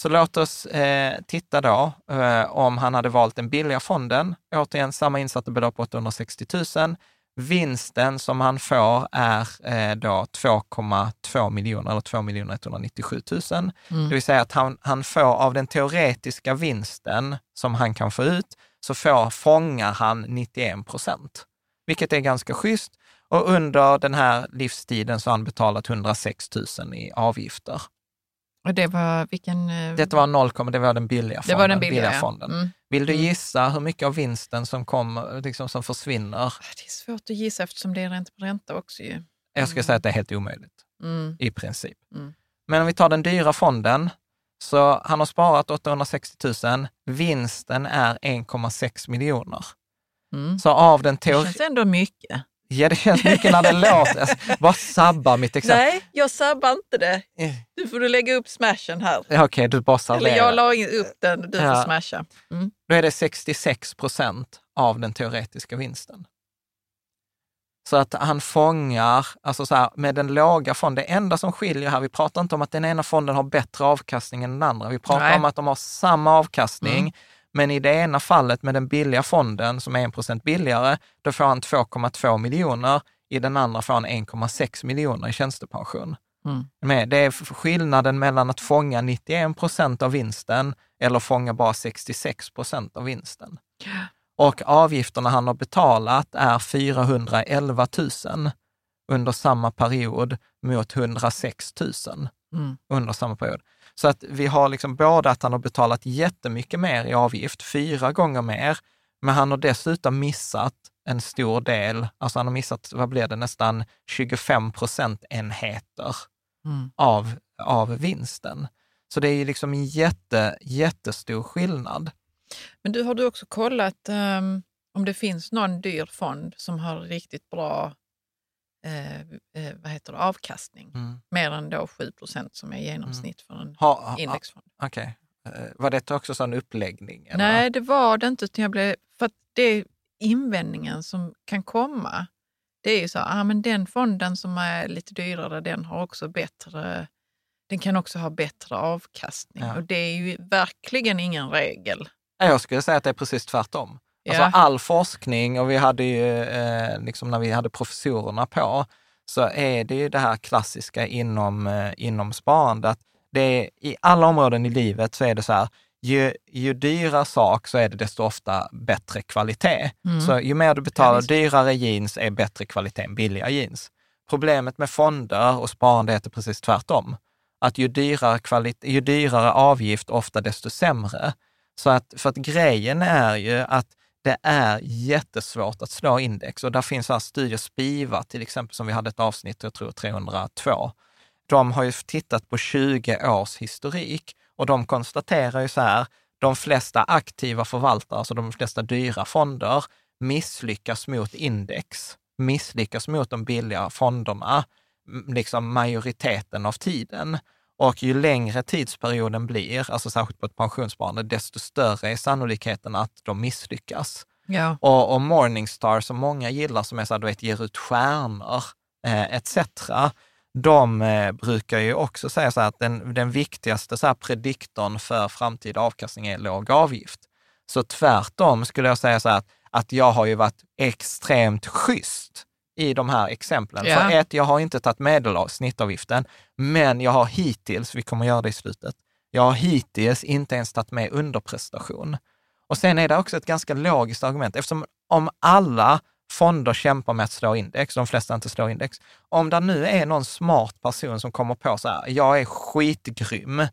Så låt oss eh, titta då eh, om han hade valt den billiga fonden. Återigen samma insatta belopp på åttahundrasextiotusen. Vinsten som han får är eh, då två komma två miljoner eller två miljoner etthundranittiosjutusen. Mm. Det vill säga att han, han får av den teoretiska vinsten som han kan få ut, så får, fångar han nittioen procent. Vilket är ganska schysst. Och under den här livstiden så har han betalat hundrasex tusen i avgifter. Och det var vilken... Detta var noll, det var den billiga fonden. Det var den billiga, billiga fonden. Mm. Vill du gissa hur mycket av vinsten som, kom, liksom, som försvinner? Det är svårt att gissa eftersom det är ränta på ränta också. Ju. Mm. Jag ska säga att det är helt omöjligt. Mm. I princip. Mm. Men om vi tar den dyra fonden. Så han har sparat åttahundrasextio tusen. Vinsten är en komma sex miljoner. Mm. Så av den teori... Det känns ändå mycket. Ja, det känns mycket när det låter. Alltså, bara sabba mitt exempel. Nej, jag sabbar inte det. Du får du lägga upp smashen här. Okej, okay, du bossar det. Eller jag la upp den, du ja. får smasha. Mm. Då är det sextiosex procent av den teoretiska vinsten. Så att han fångar, alltså så här, med den låga fonden, det enda som skiljer här, vi pratar inte om att den ena fonden har bättre avkastning än den andra. Vi pratar Nej. om att de har samma avkastning. Mm. Men i det ena fallet med den billiga fonden som är en procent billigare, då får han två komma två miljoner. I den andra får han en komma sex miljoner i tjänstepension. Mm. Men det är skillnaden mellan att fånga nittioen procent av vinsten eller fånga bara sextiosex procent av vinsten. Och avgifterna han har betalat är fyrahundraelva tusen under samma period mot hundrasex tusen mm. under samma period. Så att vi har liksom både att han har betalat jättemycket mer i avgift, fyra gånger mer, men han har dessutom missat en stor del, alltså han har missat, vad blev det, nästan tjugofem procentenheter mm. av, av vinsten. Så det är ju liksom en jätte, jättestor skillnad. Men du, har du också kollat um, om det finns någon dyr fond som har riktigt bra Eh, eh, vad heter det, avkastning. Mm. Mer än då sju procent som är genomsnitt mm. för en ha, ha, indexfond. Okej. Okay. Eh, var det också sån uppläggning? Eller? Nej, det var det inte. Jag blev, för att det är invändningen som kan komma Det är ju så, ah, men den fonden som är lite dyrare, den har också bättre, den kan också ha bättre avkastning. Ja. Och det är ju verkligen ingen regel. Jag skulle säga att det är precis tvärtom. Alltså ja. All forskning, och vi hade ju eh, liksom när vi hade professorerna på, så är det ju det här klassiska inom, eh, inom sparande. Att det är, i alla områden i livet så är det så här, ju, ju dyra sak så är det desto ofta bättre kvalitet. Mm. Så ju mer du betalar, ja, dyrare jeans är bättre kvalitet än billiga jeans. Problemet med fonder och sparande är precis tvärtom. Att ju dyrare, kvalit- ju dyrare avgift ofta desto sämre. Så att, för att grejen är ju att det är jättesvårt att slå index. Och där finns här studier, Spiva till exempel, som vi hade ett avsnitt, jag tror tre hundra två. De har ju tittat på tjugo års historik. Och de konstaterar ju så här, de flesta aktiva förvaltare, alltså de flesta dyra fonder, misslyckas mot index. Misslyckas mot de billiga fonderna, liksom majoriteten av tiden. Och ju längre tidsperioden blir, alltså särskilt på ett pensionssparande, desto större är sannolikheten att de misslyckas. Ja. Och, och Morningstar, som många gillar, som är så här, du vet, ger ut stjärnor eh, et cetera. De eh, brukar ju också säga så här att den, den viktigaste så här prediktorn för framtida avkastning är låg avgift. Så tvärtom skulle jag säga så här att, att jag har ju varit extremt schysst i de här exemplen. Yeah. För ett, jag har inte tagit medelsnittavgiften, men jag har hittills, vi kommer göra det i slutet, jag har hittills inte ens tagit med underprestation. Och sen är det också ett ganska logiskt argument, eftersom om alla fonder kämpar med att slå index, de flesta inte slår index, om det nu är någon smart person som kommer på så här, jag är skitgrym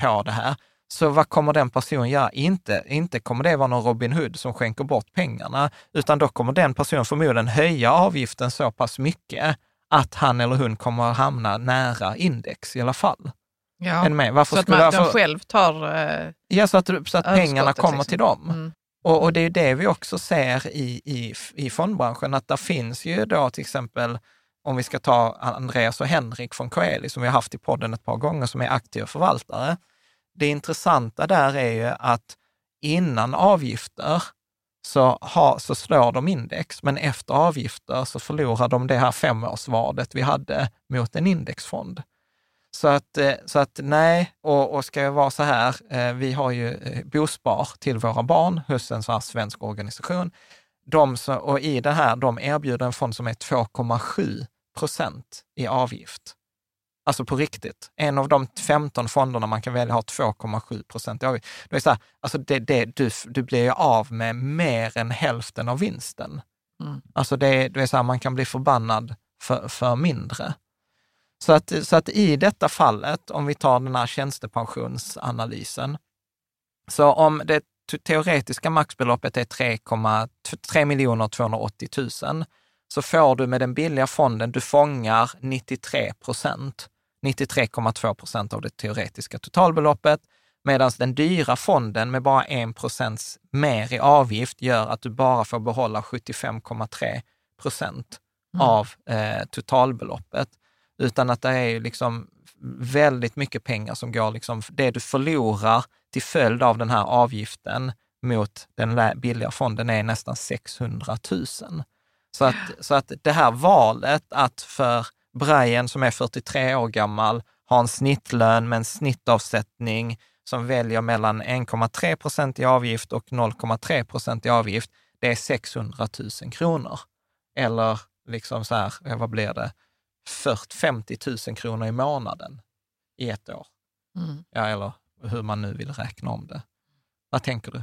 på det här, så vad kommer den personen göra? Inte, inte kommer det vara någon Robin Hood som skänker bort pengarna, utan då kommer den personen förmodligen höja avgiften så pass mycket att han eller hon kommer att hamna nära index i alla fall. Ja, varför så att man, de själv tar eh, ja, så att, så att pengarna kommer liksom till dem. Mm. Och, och det är ju det vi också ser i, i, i fondbranschen, att där finns ju då till exempel, om vi ska ta Andreas och Henrik från Coeli som vi har haft i podden ett par gånger, som är aktiva förvaltare. Det intressanta där är ju att innan avgifter så, ha, så slår de index, men efter avgifter så förlorar de det här femårsvärdet vi hade mot en indexfond. Så att, så att nej, och, och ska jag vara så här, vi har ju bospar till våra barn hos en så här svensk organisation. De som, och i det här, de erbjuder en fond som är två komma sju procent i avgift. Alltså på riktigt. En av de femton fonderna man kan välja har två komma sju procent i avgift. Det är så här, alltså det, det, du, du blir ju av med mer än hälften av vinsten. Mm. Alltså det, det är så här, man kan bli förbannad för, för mindre. Så att, så att i detta fallet, om vi tar den här tjänstepensionsanalysen, så om det teoretiska maxbeloppet är tre miljoner tvåhundraåttio tusen, så får du med den billiga fonden, du fångar nittiotre procent, nittiotre komma två procent av det teoretiska totalbeloppet, medan den dyra fonden med bara en procent mer i avgift gör att du bara får behålla sjuttiofem komma tre procent av eh, totalbeloppet. Utan att det är ju liksom väldigt mycket pengar som går, liksom det du förlorar till följd av den här avgiften mot den billiga fonden är nästan sexhundratusen. Så att, så att det här valet att för Brian som är fyrtiotre år gammal har en snittlön med en snittavsättning som väljer mellan en komma tre procent i avgift och noll komma tre procent i avgift, det är sexhundratusen kronor. Eller liksom så här, vad blir det? femtiotusen kronor i månaden i ett år. Mm. Ja, eller hur man nu vill räkna om det. Vad tänker du?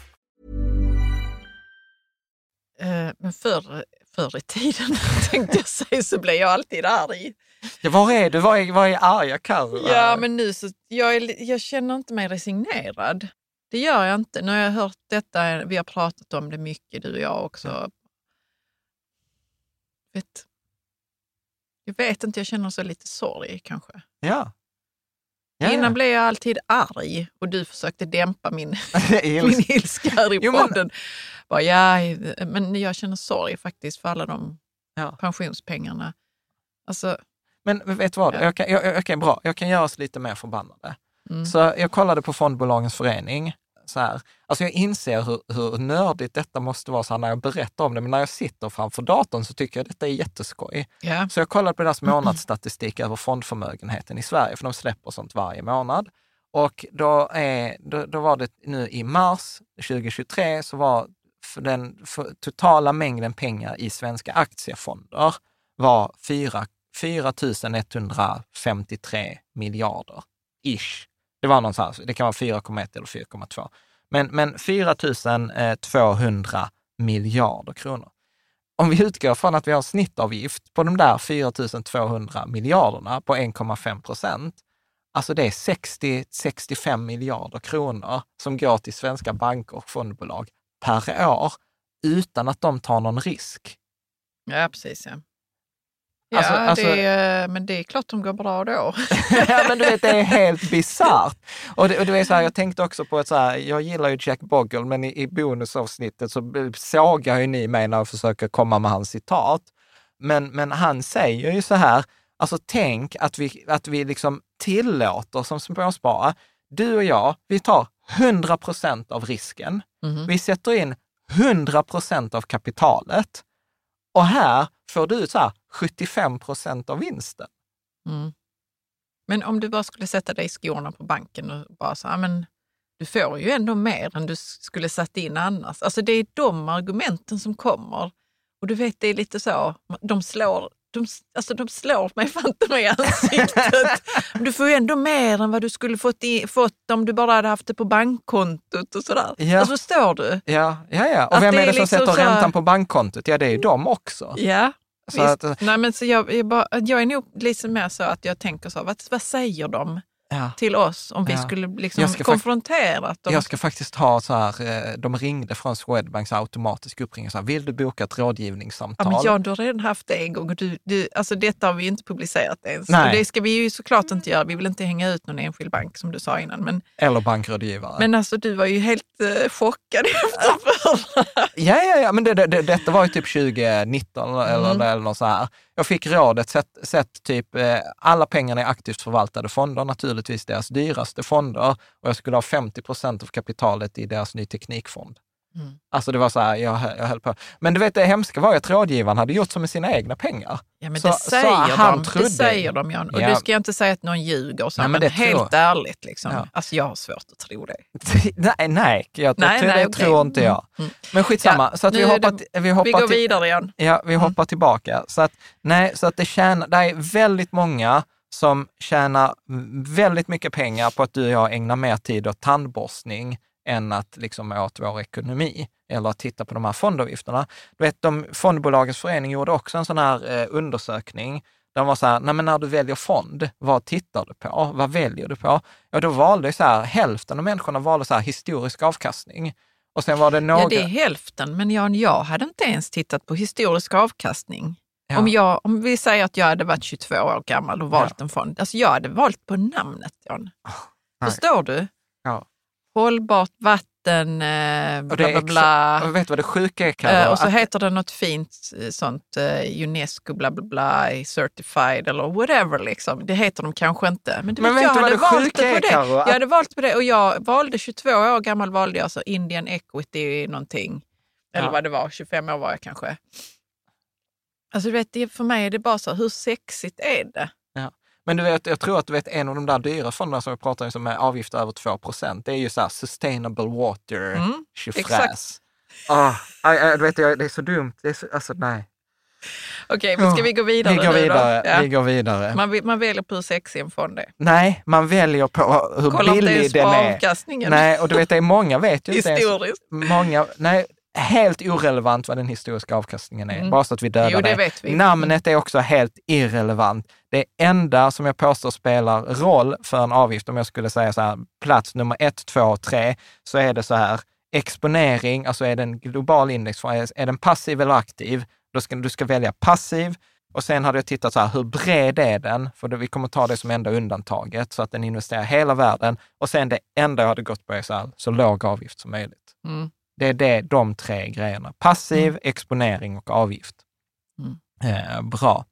Uh, men förr, förr i tiden, tänkte jag säga, så blev jag alltid arg. Ja, var är du? Var är, var är arga Karo? Ja, men nu så, jag, är, jag känner inte mig resignerad. Det gör jag inte. Nu har jag hört detta, vi har pratat om det mycket, du och jag också. Vet, jag vet inte, jag känner så lite sorg kanske. Ja. Ja, innan ja. blev jag alltid arg och du försökte dämpa min, min ilska här i podden. Bara, ja, men jag känner sorg faktiskt för alla de ja. pensionspengarna. Alltså, men vet du vad? Ja. Jag kan, jag, jag, kan, bra. jag kan göra oss lite mer förbannade. Mm. Så jag kollade på Fondbolagens förening. Så här. Alltså jag inser hur, hur nördigt detta måste vara så här när jag berättar om det. Men när jag sitter framför datorn så tycker jag att detta är jätteskoj. Yeah. Så jag kollade på deras månadsstatistik över fondförmögenheten i Sverige. För de släpper sånt varje månad. Och då, är, då, då var det nu i mars tjugohundratjugotre så var för den för totala mängden pengar i svenska aktiefonder var fyra tusen etthundrafemtiotre miljarder ish. Det var någon så här, det kan vara fyra komma ett eller fyra komma två. Men, men fyra tusen tvåhundra miljarder kronor. Om vi utgår från att vi har snittavgift på de där fyra tusen tvåhundra miljarderna på en komma fem procent. Alltså det är sextio till sextiofem miljarder kronor som går till svenska banker och fondbolag per år utan att de tar någon risk. Ja, precis ja. Ja, alltså, alltså, det är, men det är klart de går bra då. Ja, men du vet, det är helt bizarrt. Och det, och det är så här, jag tänkte också på att så här, jag gillar ju Jack Bogle, men i, i bonusavsnittet så sågar ju ni mig när jag försöker komma med hans citat. Men, men han säger ju så här, alltså tänk att vi, att vi liksom tillåter som småsparare, du och jag, vi tar hundra procent av risken. Mm. Vi sätter in hundra procent av kapitalet. Och här får du så här sjuttiofem procent av vinsten. Mm. Men om du bara skulle sätta dig i skorna på banken och bara så här, men du får ju ändå mer än du skulle satt in annars. Alltså det är de argumenten som kommer. Och du vet, det är lite så, de slår, de, alltså de slår mig fan inte med i ansiktet. Du får ju ändå mer än vad du skulle fått, i, fått om du bara hade haft det på bankkontot och sådär. Ja. Alltså förstår du? Ja, ja, ja. Och att vem är det, är det som liksom sätter räntan så... på bankkontot? Ja, det är ju de också. Ja. Så att, nej, men så jag, jag, bara, jag är nog liksom mer så att jag tänker så, vad, vad säger de ja. till oss om vi ja. skulle liksom konfrontera fakt- dem? Jag ska faktiskt ha så här, de ringde från Swedbanks automatisk uppringning så här, vill du boka ett rådgivningssamtal? Ja, men jag har redan haft det en gång och du, du, alltså detta har vi ju inte publicerat ens. Nej. Och det ska vi ju såklart inte göra, vi vill inte hänga ut någon enskild bank som du sa innan. Men, eller bankrådgivare. Men alltså du var ju helt uh, chockad efter förra. Ja, ja, ja, men det, det, detta var ju typ tjugonitton eller, mm. eller något så här. Jag fick rådet, sett, sett typ eh, alla pengarna i aktivt förvaltade fonder, naturligtvis deras dyraste fonder. Och jag skulle ha femtio procent av kapitalet i deras ny teknikfond. Mm. Alltså det var så här, jag, jag höll på. Men du vet, det hemska var att rådgivaren hade gjort som med sina egna pengar. Ja, men så, det säger de, det säger de, Jan. Och ja. du ska inte säga att någon ljuger och så, ja, men, men helt tror... ärligt liksom. Ja. Alltså jag har svårt att tro det. nej, nej, jag nej, tror, nej, det okay. tror inte jag. Mm. Men skitsamma. Ja, så att vi, hoppar, det, vi, hoppar vi går till, vidare igen. Ja, vi hoppar mm. tillbaka. Så att, nej, så att det, tjänar, det är väldigt många som tjänar väldigt mycket pengar på att du och jag ägnar mer tid åt tandborstning än att liksom åt vår ekonomi eller att titta på de här fondavgifterna. Du vet, de, Fondbolagens förening gjorde också en sån här eh, undersökning där de var så här, nej men när du väljer fond, vad tittar du på? Vad väljer du på? Och då valde så här, hälften av människorna valde så här historisk avkastning. Och sen var det några... Ja, det är hälften, men jag, jag hade inte ens tittat på historisk avkastning. Ja. Om, jag, om vi säger att jag hade varit tjugotvå år gammal och valt ja. en fond. Alltså jag hade valt på namnet, John. Oh, förstår du? Ja. Hållbart vatten, eh, bla bla bla. Exa- vet vad det sjuka är, Karo, eh, och så att... heter det något fint sånt eh, UNESCO bla bla bla, certified eller whatever liksom. Det heter de kanske inte. Men, det men vet jag, jag hade valt på det. Karo, att... Jag hade valt på det och jag valde tjugotvå år gammal valde jag alltså Indian Equity någonting. Eller ja. vad det var, tjugofem år var jag kanske. Alltså du vet, för mig är det bara så, hur sexigt är det? Ja. Men du vet, jag tror att du vet, en av de där dyra fonderna som vi pratar om som är avgift över två procent, det är ju så här Sustainable Water mm, tjufräs. Ah, oh, du vet, det är så dumt. Det är så, alltså, nej. Okej, okay, men ska vi gå vidare, vi går vidare nu då? Ja. Vi går vidare. Man, man väljer på hur sexig en fond är. Nej, man väljer på hur kolla billig den är. Avkastningen. Nej, och du vet, det är många vet ju inte ens. Många, nej. Helt irrelevant vad den historiska avkastningen är. Mm. Bara så att vi dödar jo, det. Vet vi. Namnet är också helt irrelevant. Det enda som jag påstår spelar roll för en avgift, om jag skulle säga så här, plats nummer ett, två och tre, så är det så här, exponering, alltså är den global index, är den passiv eller aktiv, då ska du ska välja passiv. Och sen hade jag tittat så här, hur bred är den? För vi kommer ta det som enda undantaget, så att den investerar hela världen. Och sen det enda jag hade gått på är så här, så låg avgift som möjligt. Mm. Det är det, de tre grejerna. Passiv, mm. exponering och avgift. Mm. Eh, bra.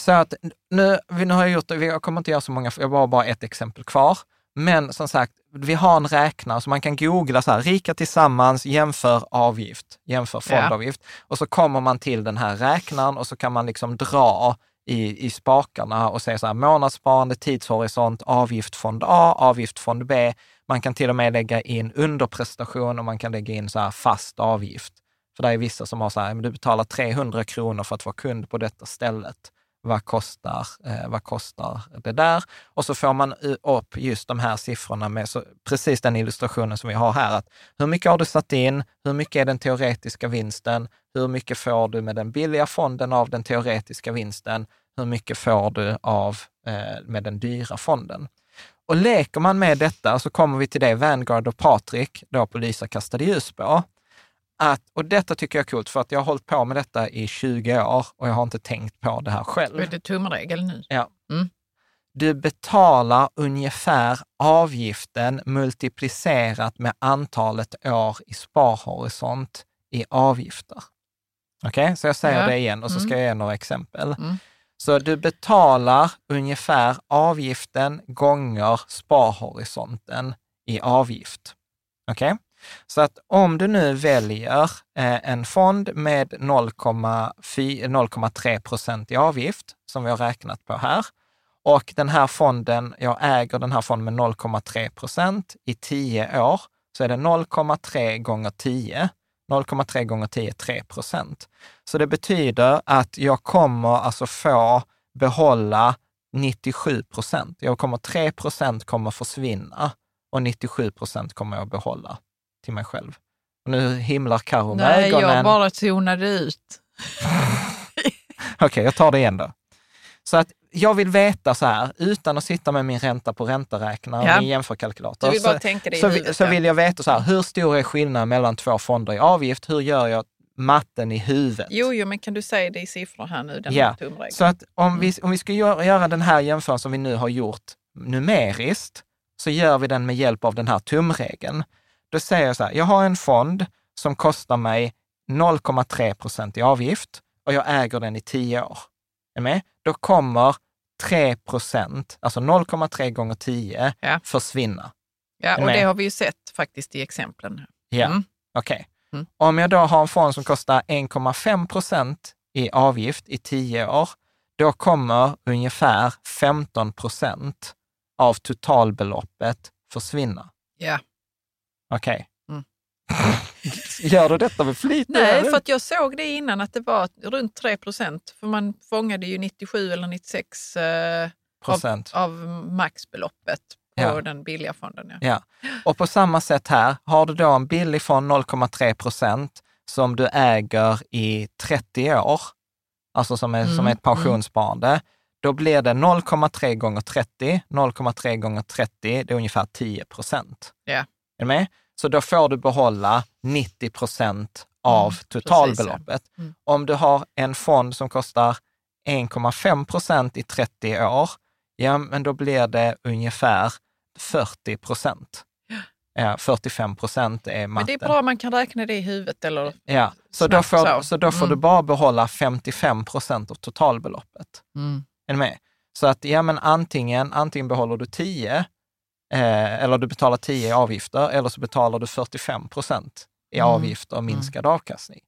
Så att nu, nu har jag gjort, jag kommer inte göra så många, jag har bara ett exempel kvar. Men som sagt, vi har en räknare så man kan googla så här, rika tillsammans, jämför avgift, jämför fondavgift. Ja. Och så kommer man till den här räknaren och så kan man liksom dra i, i spakarna och säga så här, månadssparande, tidshorisont, avgift fond A, avgift fond B. Man kan till och med lägga in underprestation och man kan lägga in så här fast avgift. För det är vissa som har så här, du betalar trehundra kronor för att vara kund på detta stället. Vad kostar, eh, vad kostar det där? Och så får man upp just de här siffrorna med så, precis den illustrationen som vi har här. Att hur mycket har du satt in? Hur mycket är den teoretiska vinsten? Hur mycket får du med den billiga fonden av den teoretiska vinsten? Hur mycket får du av eh, med den dyra fonden? Och leker man med detta så kommer vi till det Vanguard och Patrik då på Lysa kastade ljus på. Att, och detta tycker jag är coolt för att jag har hållit på med detta i tjugo år och jag har inte tänkt på det här själv. Är det tumregel nu? Ja. Mm. Du betalar ungefär avgiften multiplicerat med antalet år i sparhorisont i avgifter. Okej, okay? Så jag säger ja. det igen och så ska mm. jag ge några exempel. Mm. Så du betalar ungefär avgiften gånger sparhorisonten i avgift. Okej? Okay? Så att om du nu väljer en fond med noll komma tre procent i avgift, som vi har räknat på här, och den här fonden, jag äger den här fonden med noll komma tre procent i tio år, så är det noll komma tre gånger tio. noll komma tre gånger tio är tre procent. Så det betyder att jag kommer alltså få behålla nittiosju procent. Jag kommer tre procent kommer försvinna och nittiosju procent kommer jag behålla till mig själv. Och nu himlar Karo med ögonen. Nej, jag bara tonade ut. Okej, okay, jag tar det igen då. Så att jag vill veta så här, utan att sitta med min ränta på räntaräknare och ja. min jämförkalkylator. Vill bara tänka det i så, huvudet, så, ja. så vill jag veta så här, hur stor är skillnaden mellan två fonder i avgift? Hur gör jag matten i huvudet? Jo, jo men kan du säga det i siffror här nu? Den ja, så att om, mm. vi, om vi ska göra, göra den här jämförelsen som vi nu har gjort numeriskt, så gör vi den med hjälp av den här tumregeln. Då säger jag så här, jag har en fond som kostar mig noll komma tre procent i avgift och jag äger den i tio år. Är med? Då kommer tre procent, alltså noll komma tre gånger tio, ja. försvinna. Ja, och det har vi ju sett faktiskt i exemplen. Ja, mm. okej. Okay. Mm. Om jag då har en fond som kostar en komma fem procent i avgift i tio år, då kommer ungefär femton procent av totalbeloppet försvinna. Ja. Okej. Okay. Mm. Gör du detta med flit? Nej, eller? För att jag såg det innan att det var runt tre procent. För man fångade ju nittiosju eller nittiosex eh, procent. Av, av maxbeloppet på ja. den billiga fonden. Ja. Ja. Och på samma sätt här, har du då en billig fond noll komma tre procent som du äger i trettio år, alltså som är, mm. som är ett pensionssparande, mm. då blir det noll komma tre gånger trettio. noll komma tre gånger trettio, det är ungefär tio procent. Ja. Är du med? Så då får du behålla nittio procent av mm, totalbeloppet. Ja. Mm. Om du har en fond som kostar en komma fem procent i trettio år, ja, men då blir det ungefär fyrtio procent. Ja, fyrtiofem procent är matten. Men det är bra, man kan räkna det i huvudet. Eller ja, så då får, så. Så då får mm. du bara behålla femtiofem procent av totalbeloppet. Mm. Är du med? Så att ja, men antingen, antingen behåller du tio, eh, eller du betalar tio i avgifter, eller så betalar du fyrtiofem procent i mm. avgifter och minskad mm. avkastning.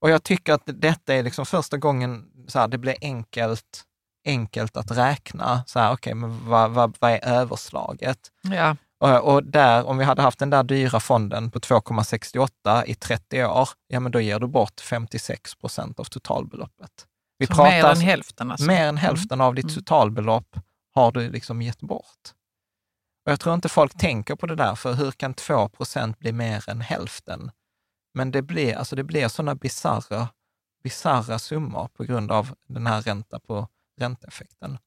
Och jag tycker att detta är liksom första gången så här, det blir enkelt, enkelt att räkna. Så här, okej, men vad, vad, vad är överslaget? Ja. Och där, om vi hade haft den där dyra fonden på två komma sextioåtta i trettio år, ja, men då ger du bort femtiosex procent av totalbeloppet. Vi pratar mer än hälften, alltså. Mer än hälften mm. av ditt totalbelopp har du liksom gett bort. Och jag tror inte folk tänker på det där, för hur kan två procent bli mer än hälften? Men det blir, alltså det blir sådana bizarra, bizarra summor på grund av den här ränta på ränteeffekten.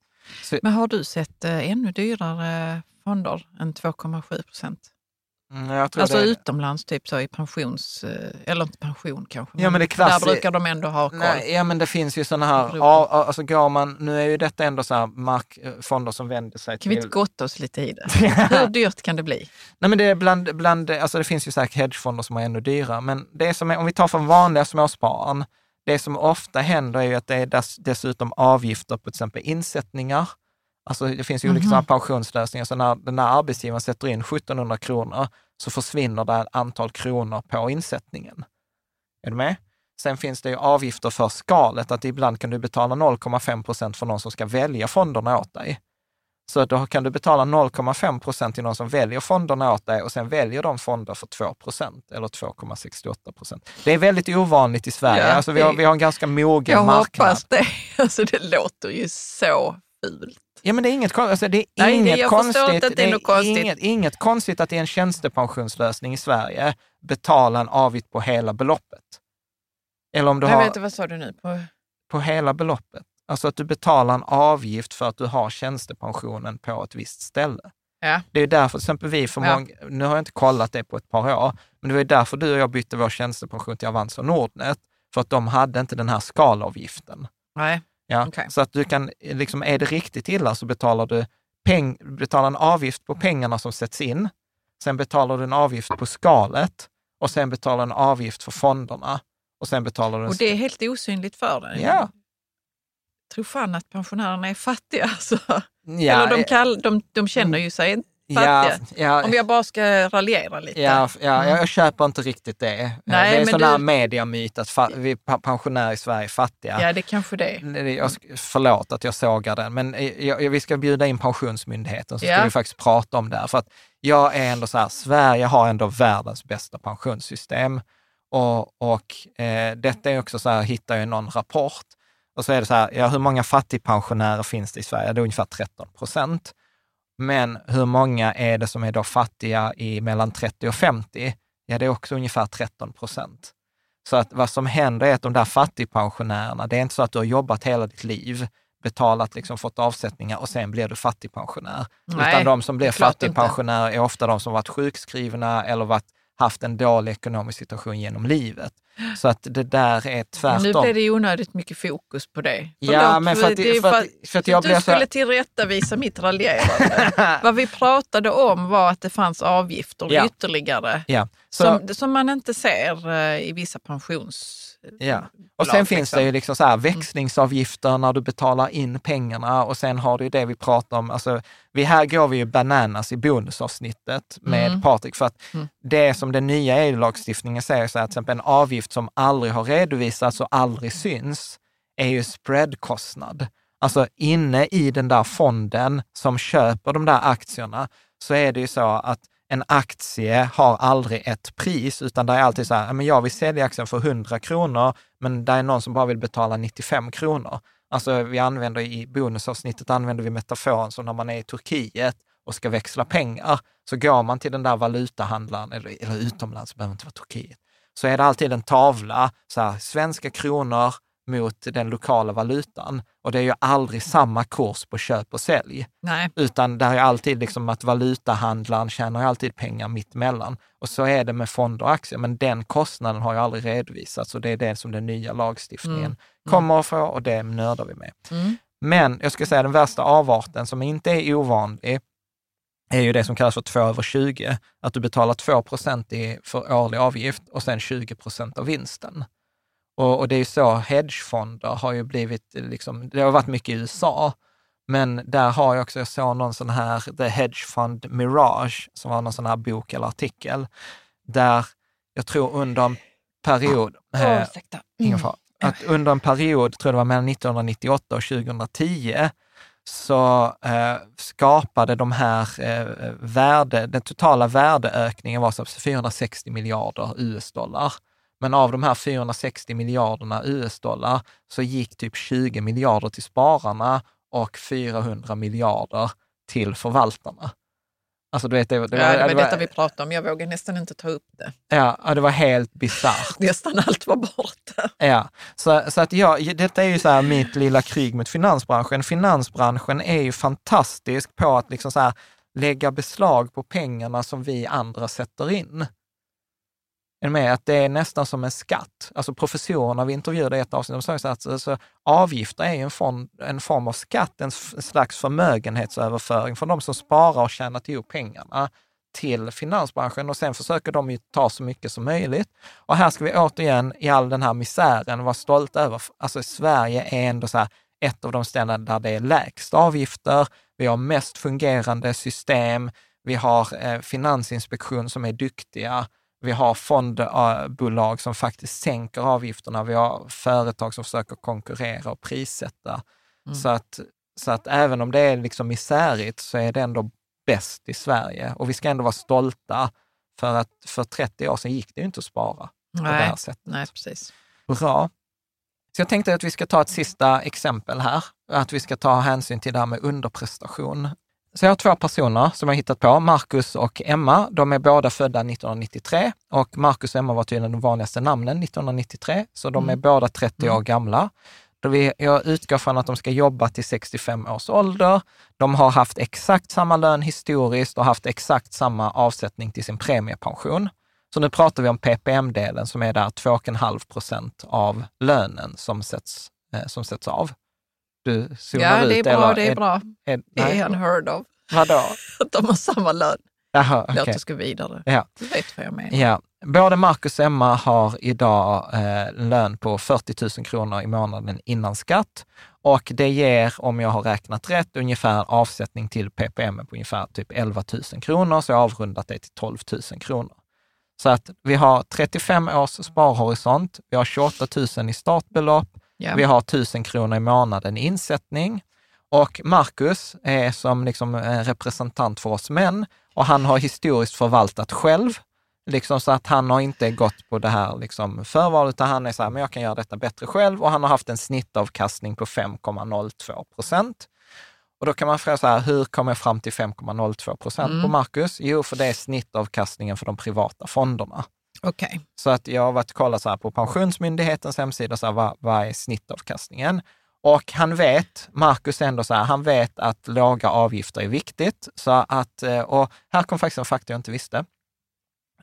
Så, men har du sett eh, ännu dyrare fonder än två komma sju procent? Alltså det... utomlands typ så i pensions... Eller inte pension kanske. Ja, men det klassisk... Där brukar de ändå ha koll. Nej, ja, men det finns ju sådana här... Ja, alltså går man... Nu är ju detta ändå så här markfonder som vänder sig kan till... Kan vi inte gotta oss lite i det? Hur dyrt kan det bli? Nej, men det är bland... bland alltså det finns ju säkert hedgefonder som är ännu dyrare. Men det som är, om vi tar från vanliga småspararen, det som ofta händer är ju att det är dess, dessutom avgifter på till exempel insättningar. Alltså det finns ju olika mm-hmm. pensionslösningar. Så när den här arbetsgivaren sätter in sjuttonhundra kronor så försvinner det ett antal kronor på insättningen. Är du med? Sen finns det ju avgifter för skalet. Att ibland kan du betala noll komma fem procent för någon som ska välja fonderna åt dig. Så då kan du betala noll komma fem procent till någon som väljer fonderna åt dig och sen väljer de fonder för två procent eller två komma sextioåtta procent. Det är väldigt ovanligt i Sverige. Ja, alltså vi, har, vi har en ganska mogen marknad. Jag hoppas det. Alltså det låter ju så fult. Ja, men det är inget, alltså det är Nej, inget jag konstigt. Jag förstår att det är, det är konstigt. Inget, inget konstigt att det är en tjänstepensionslösning i Sverige. Betala en avgift på hela beloppet. Eller om du Jag har, vet inte, vad sa du nu? På, på hela beloppet. Alltså att du betalar en avgift för att du har tjänstepensionen på ett visst ställe. Ja. Det är ju därför till exempel vi för många, ja. Nu har jag inte kollat det på ett par år, men det var ju därför du och jag bytte vår tjänstepension till Avanza och Nordnet, för att de hade inte den här skalavgiften. Nej. Ja. Okay. Så att du kan, liksom, är det riktigt illa så betalar du peng, betalar en avgift på pengarna som sätts in, sen betalar du en avgift på skalet och sen betalar du en avgift för fonderna och sen betalar du en... Och det är helt osynligt för dig. Ja. Jag tror fan att pensionärerna är fattiga. Alltså. Ja, eller de, kall, de, de känner ju sig fattiga. Ja, ja, om jag bara ska raljera lite. Ja, ja, jag köper inte riktigt det. Nej, det är en sån här du... mediamyt att fa- vi pensionärer i Sverige är fattiga. Ja, det kanske det är. Jag, förlåt att jag sågar den. Men jag, jag, vi ska bjuda in Pensionsmyndigheten, så ja. Ska vi faktiskt prata om det här. För att jag är ändå så här, Sverige har ändå världens bästa pensionssystem. Och, och eh, detta är också så här, hittar jag någon rapport. Och så är det så här, ja, hur många fattigpensionärer finns det i Sverige? Det är ungefär tretton procent. Men hur många är det som är då fattiga i mellan trettio och femtio? Ja, det är också ungefär tretton procent. Så att vad som händer är att de där fattigpensionärerna, det är inte så att du har jobbat hela ditt liv, betalat, liksom fått avsättningar och sen blir du fattigpensionär. Nej, utan de som blir fattigpensionärer är ofta de som varit sjukskrivna eller varit haft en dålig ekonomisk situation genom livet. Så att det där är tvärtom. Nu blev det ju onödigt mycket fokus på det. För ja, långt, men för att, det, för att, för att jag du blev skulle så... tillrättavisa mitt raljerande. Vad vi pratade om var att det fanns avgifter ja. ytterligare ja. Så... Som, som man inte ser i vissa pensions... Ja. Och sen finns det ju liksom så här växlingsavgifter när du betalar in pengarna, och sen har du ju det vi pratar om, alltså, vi här går vi ju bananas i bonusavsnittet med mm. Patrik, för att mm. det som den nya E U-lagstiftningen säger så här, till exempel en avgift som aldrig har redovisats och aldrig syns är ju spreadkostnad. Alltså inne i den där fonden som köper de där aktierna så är det ju så att en aktie har aldrig ett pris, utan det är alltid så här, men jag vill sälja aktien för hundra kronor, men det är någon som bara vill betala nittiofem kronor. Alltså vi använder i bonusavsnittet använder vi metaforen som när man är i Turkiet och ska växla pengar, så går man till den där valutahandlaren eller, eller utomlands, så behöver inte vara Turkiet. Så är det alltid en tavla, så här, svenska kronor mot den lokala valutan. Och det är ju aldrig samma kurs på köp och sälj. Nej. Utan där är alltid liksom att valutahandlaren tjänar alltid pengar mitt emellan. Och så är det med fonder och aktier. Men den kostnaden har ju aldrig redovisats. Och det är det som den nya lagstiftningen mm. kommer att få. Och det nördar vi med. Mm. Men jag skulle säga den värsta avarten som inte är ovanlig är ju det som kallas för två över tjugo. Att du betalar två procent i för årlig avgift och sen tjugo procent av vinsten. Och, och det är ju så hedgefonder har ju blivit, liksom, det har varit mycket i U S A. Men där har jag också, jag såg någon sån här The Hedge Fund Mirage som var någon sån här bok eller artikel. Där jag tror under en period, oh, eh, oh, ingen far, att under en period, tror det var mellan nittonhundranittioåtta och tjugohundratio- så eh, skapade de här eh, värde, den totala värdeökningen var så fyrahundrasextio miljarder U S dollar. Men av de här fyrahundrasextio miljarderna U S dollar så gick typ tjugo miljarder till spararna och fyrahundra miljarder till förvaltarna. Alltså, du vet, det, det, var, ja, det var detta det var, vi pratade om, jag vågar nästan inte ta upp det. Ja, det var helt bisarrt. Nästan allt var borta. Ja, så, så att jag, detta är ju så här mitt lilla krig mot finansbranschen. Finansbranschen är ju fantastisk på att liksom så här lägga beslag på pengarna som vi andra sätter in. Med att det är nästan som en skatt. Alltså professorerna vi intervjuade i ett avsnitt, de sa så att alltså, avgifter är en form, en form av skatt, en slags förmögenhetsöverföring från de som sparar och tjänar till pengarna till finansbranschen, och sen försöker de ju ta så mycket som möjligt. Och här ska vi återigen i all den här misären vara stolta över. Alltså Sverige är ändå så här ett av de ställen där det är lägst avgifter, vi har mest fungerande system, vi har eh, Finansinspektion som är duktiga. Vi har fondbolag som faktiskt sänker avgifterna. Vi har företag som försöker konkurrera och prissätta. Mm. Så, att, så att även om det är liksom misärigt så är det ändå bäst i Sverige. Och vi ska ändå vara stolta för att för trettio år sedan gick det ju inte att spara. Nej. På det här sättet. Nej, precis. Bra. Så jag tänkte att vi ska ta ett sista exempel här. Att vi ska ta hänsyn till det här med underprestation. Så jag har två personer som jag hittat på, Marcus och Emma. De är båda födda nittonhundranittiotre och Marcus och Emma var tydligen de vanligaste namnen nittonhundranittiotre. Så de är mm. båda trettio år gamla. Jag utgår från att de ska jobba till sextiofem års ålder. De har haft exakt samma lön historiskt och haft exakt samma avsättning till sin premiepension. Så nu pratar vi om P P M-delen som är där två komma fem procent av lönen som sätts, som sätts av. Du ja, det är bra, ut, det är, är bra. Är, det är unheard of. Vadå? Att de har samma lön. Jaha, okay. Låt oss gå vidare. Ja. Du vet vad jag menar. Ja. Både Marcus och Emma har idag eh, lön på fyrtio tusen kronor i månaden innan skatt. Och det ger, om jag har räknat rätt, ungefär avsättning till P P M på ungefär typ elva tusen kronor. Så jag har avrundat det till tolv tusen kronor. Så att vi har trettiofem års sparhorisont. Vi har tjugoåtta tusen i startbelopp. Yeah. Vi har tusen kronor i månaden insättning, och Marcus är som liksom representant för oss män, och han har historiskt förvaltat själv liksom, så att han har inte gått på det här liksom förvalet, utan han är så här, men jag kan göra detta bättre själv, och han har haft en snittavkastning på fem komma noll två procent. Och då kan man fråga så här, hur kommer jag fram till fem komma noll två procent mm. på Marcus? Jo, för det är snittavkastningen för de privata fonderna. Okay. Så att jag har varit och kollat så här på Pensionsmyndighetens hemsida, så här, vad, vad är snittavkastningen? Och han vet, Marcus ändå så här, han vet att låga avgifter är viktigt. Så att, och här kom faktiskt en faktor jag inte visste.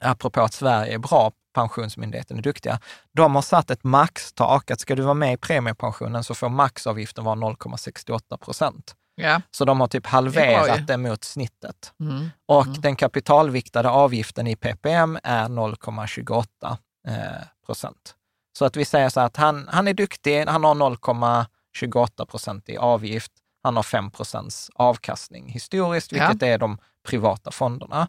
Apropå att Sverige är bra, Pensionsmyndigheten är duktiga. De har satt ett maxtak, att ska du vara med i premiepensionen så får maxavgiften vara noll komma sextioåtta procent. Yeah. Så de har typ halverat det, det mot snittet. Mm. Och mm. den kapitalviktade avgiften i P P M är noll komma tjugoåtta eh, procent. Så att vi säger så att han, han är duktig, han har noll komma tjugoåtta procent i avgift, han har fem procent avkastning historiskt, vilket yeah. är de privata fonderna.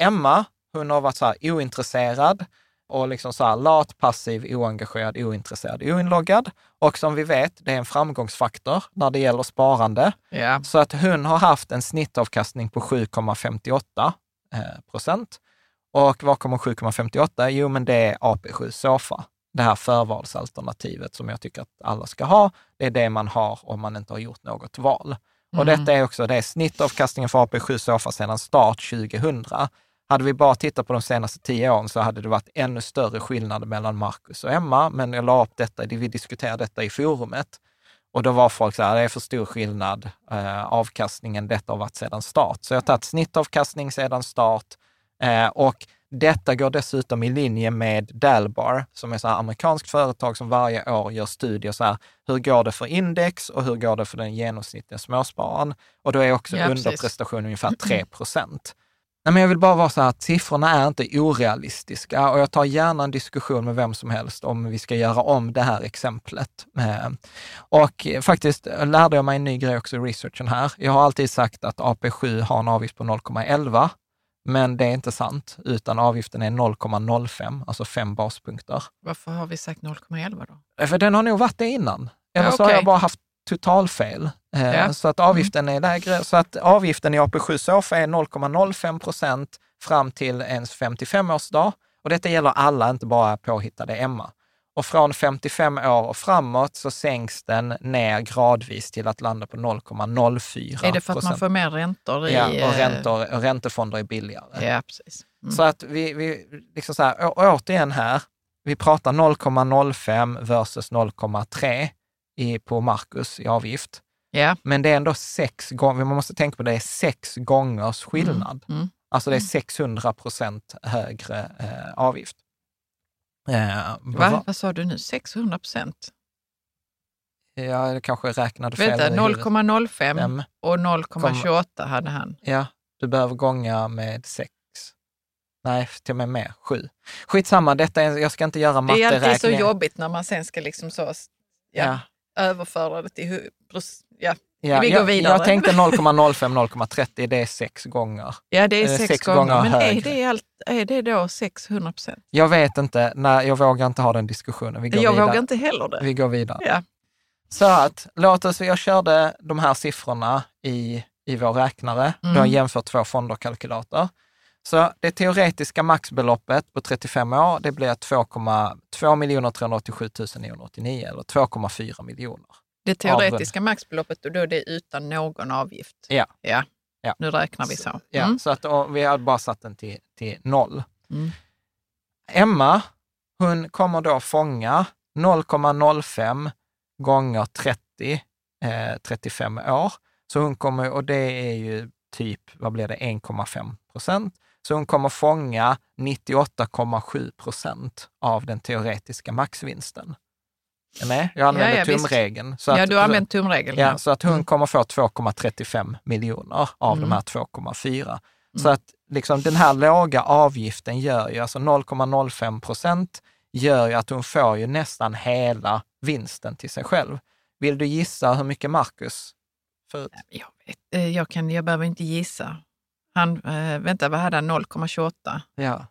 Emma, hon har varit så här ointresserad och liksom så här lat, passiv, oengagerad, ointresserad, oinloggad. Och som vi vet, det är en framgångsfaktor när det gäller sparande. Yeah. Så att hon har haft en snittavkastning på sju komma femtioåtta eh, procent. Och vad kommer sju komma femtioåtta? Jo, men det är A P sju Sofa. Det här förvalsalternativet som jag tycker att alla ska ha. Det är det man har om man inte har gjort något val. Mm. Och detta är också det är snittavkastningen för A P sju Sofa sedan start tjugohundra. Hade vi bara tittat på de senaste tio åren så hade det varit ännu större skillnad mellan Marcus och Emma. Men jag la upp detta, vi diskuterade detta i forumet. Och då var folk så här, det är för stor skillnad. Eh, avkastningen, detta har varit sedan start. Så jag har tagit snittavkastning sedan start. Eh, och detta går dessutom i linje med Dalbar, som är ett amerikanskt företag som varje år gör studier. Så här, hur går det för index och hur går det för den genomsnittliga småspararen? Och då är också ja, underprestation ungefär tre procent. Nej, men jag vill bara vara så här att siffrorna är inte orealistiska och jag tar gärna en diskussion med vem som helst om vi ska göra om det här exemplet. Och faktiskt lärde jag mig en ny grej också i researchen här. Jag har alltid sagt att A P sju har en avgift på noll komma elva, men det är inte sant, utan avgiften är noll komma noll fem, alltså fem baspunkter. Varför har vi sagt noll komma elva då? För den har nog varit det innan. Eller ja, så okay. Har jag bara haft totalfel. Ja. Så att avgiften är lägre. Så att avgiften i A P sju SOFA är noll komma noll fem procent fram till ens femtiofem-årsdag. Och detta gäller alla, inte bara påhittade Emma. Och från femtiofem år och framåt så sänks den ner gradvis till att landa på noll komma noll fyra procent. Är det för att man får mer räntor? I... Ja, och, räntor, och räntefonder är billigare. Ja, precis. Mm. Så att vi, vi liksom så här, å, återigen här, vi pratar noll komma noll fem versus noll komma tre i, på Marcus i avgift. Yeah. Men det är ändå sex gånger, man måste tänka på det, är sex gångers skillnad. Mm. Mm. Alltså det är sexhundra procent högre eh, avgift. Eh, Va? Vad sa du nu? sexhundra procent? Ja, det kanske räknade fel. Vänta, noll komma noll fem och noll komma tjugoåtta hade han. Ja, du behöver gånga med sex. Nej, till och med med sju. Skitsamma, detta är, jag ska inte göra matteräkningar. Det är alltid så jobbigt när man sen ska liksom så... Ja. Ja. Överföra det till... Ja, ja vi går jag, vidare. Jag tänkte noll komma noll fem noll komma trettio, det är sex gånger. Ja, det är sex, sex gånger, gånger men är det, allt, är det då sexhundra procent? Jag vet inte. Nej, jag vågar inte ha den diskussionen. Vi går jag vidare. Vågar inte heller det. Vi går vidare. Ja. Så att, låt oss, jag körde de här siffrorna i, i vår räknare. Mm. Då har jag jämfört två fonder och kalkylator. Så det teoretiska maxbeloppet på trettiofem år, det blir två miljoner trehundraåttiosjutusen niohundraåttionio eller två komma fyra miljoner. Det teoretiska av... maxbeloppet, och då är det utan någon avgift. Ja. Ja. Ja. Nu räknar vi så. Mm. Ja, så att och, vi har bara satt den till, till noll. Mm. Emma, hon kommer då fånga noll komma noll fem gånger trettio, eh, trettiofem år. Så hon kommer, och det är ju typ, vad blir det, en komma fem procent. Så hon kommer fånga nittioåtta komma sju procent av den teoretiska maxvinsten. Nej, jag använder ja, ja, tumregeln. Så att, ja, du har använt tumregeln. Ja, ja. Så att hon mm. kommer få två komma trettiofem miljoner av mm. de här två komma fyra. Mm. Så att liksom, den här låga avgiften gör ju, alltså noll komma noll fem procent gör ju att hon får ju nästan hela vinsten till sig själv. Vill du gissa hur mycket Marcus får ut? Jag, vet, jag, kan, jag behöver inte gissa. Han, äh, vänta, vad hade han? noll komma tjugoåtta ja.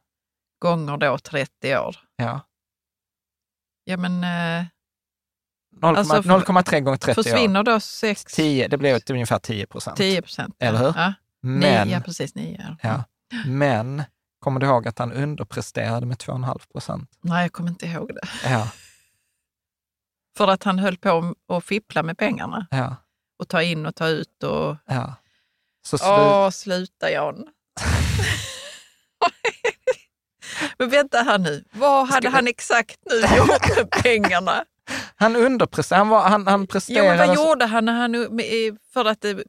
Gånger då trettio år. Ja. Ja, men... Äh, noll komma tre alltså gånger trettio år. Försvinner då sex... tio, det blir ungefär tio procent. tio procent. Eller hur? Ja, men, nio, precis nio. Ja. Men, kommer du ihåg att han underpresterade med två komma fem procent? Nej, jag kommer inte ihåg det. Ja. För att han höll på att fippla med pengarna. Ja. Och ta in och ta ut och... Ja. Så slu... Åh, sluta Jan. Men vänta här nu. Vad hade Ska... han exakt nu gjort med pengarna? Han underpresterade. Han, var, han, han presterade. Jo, men vad gjorde han när han... För att det...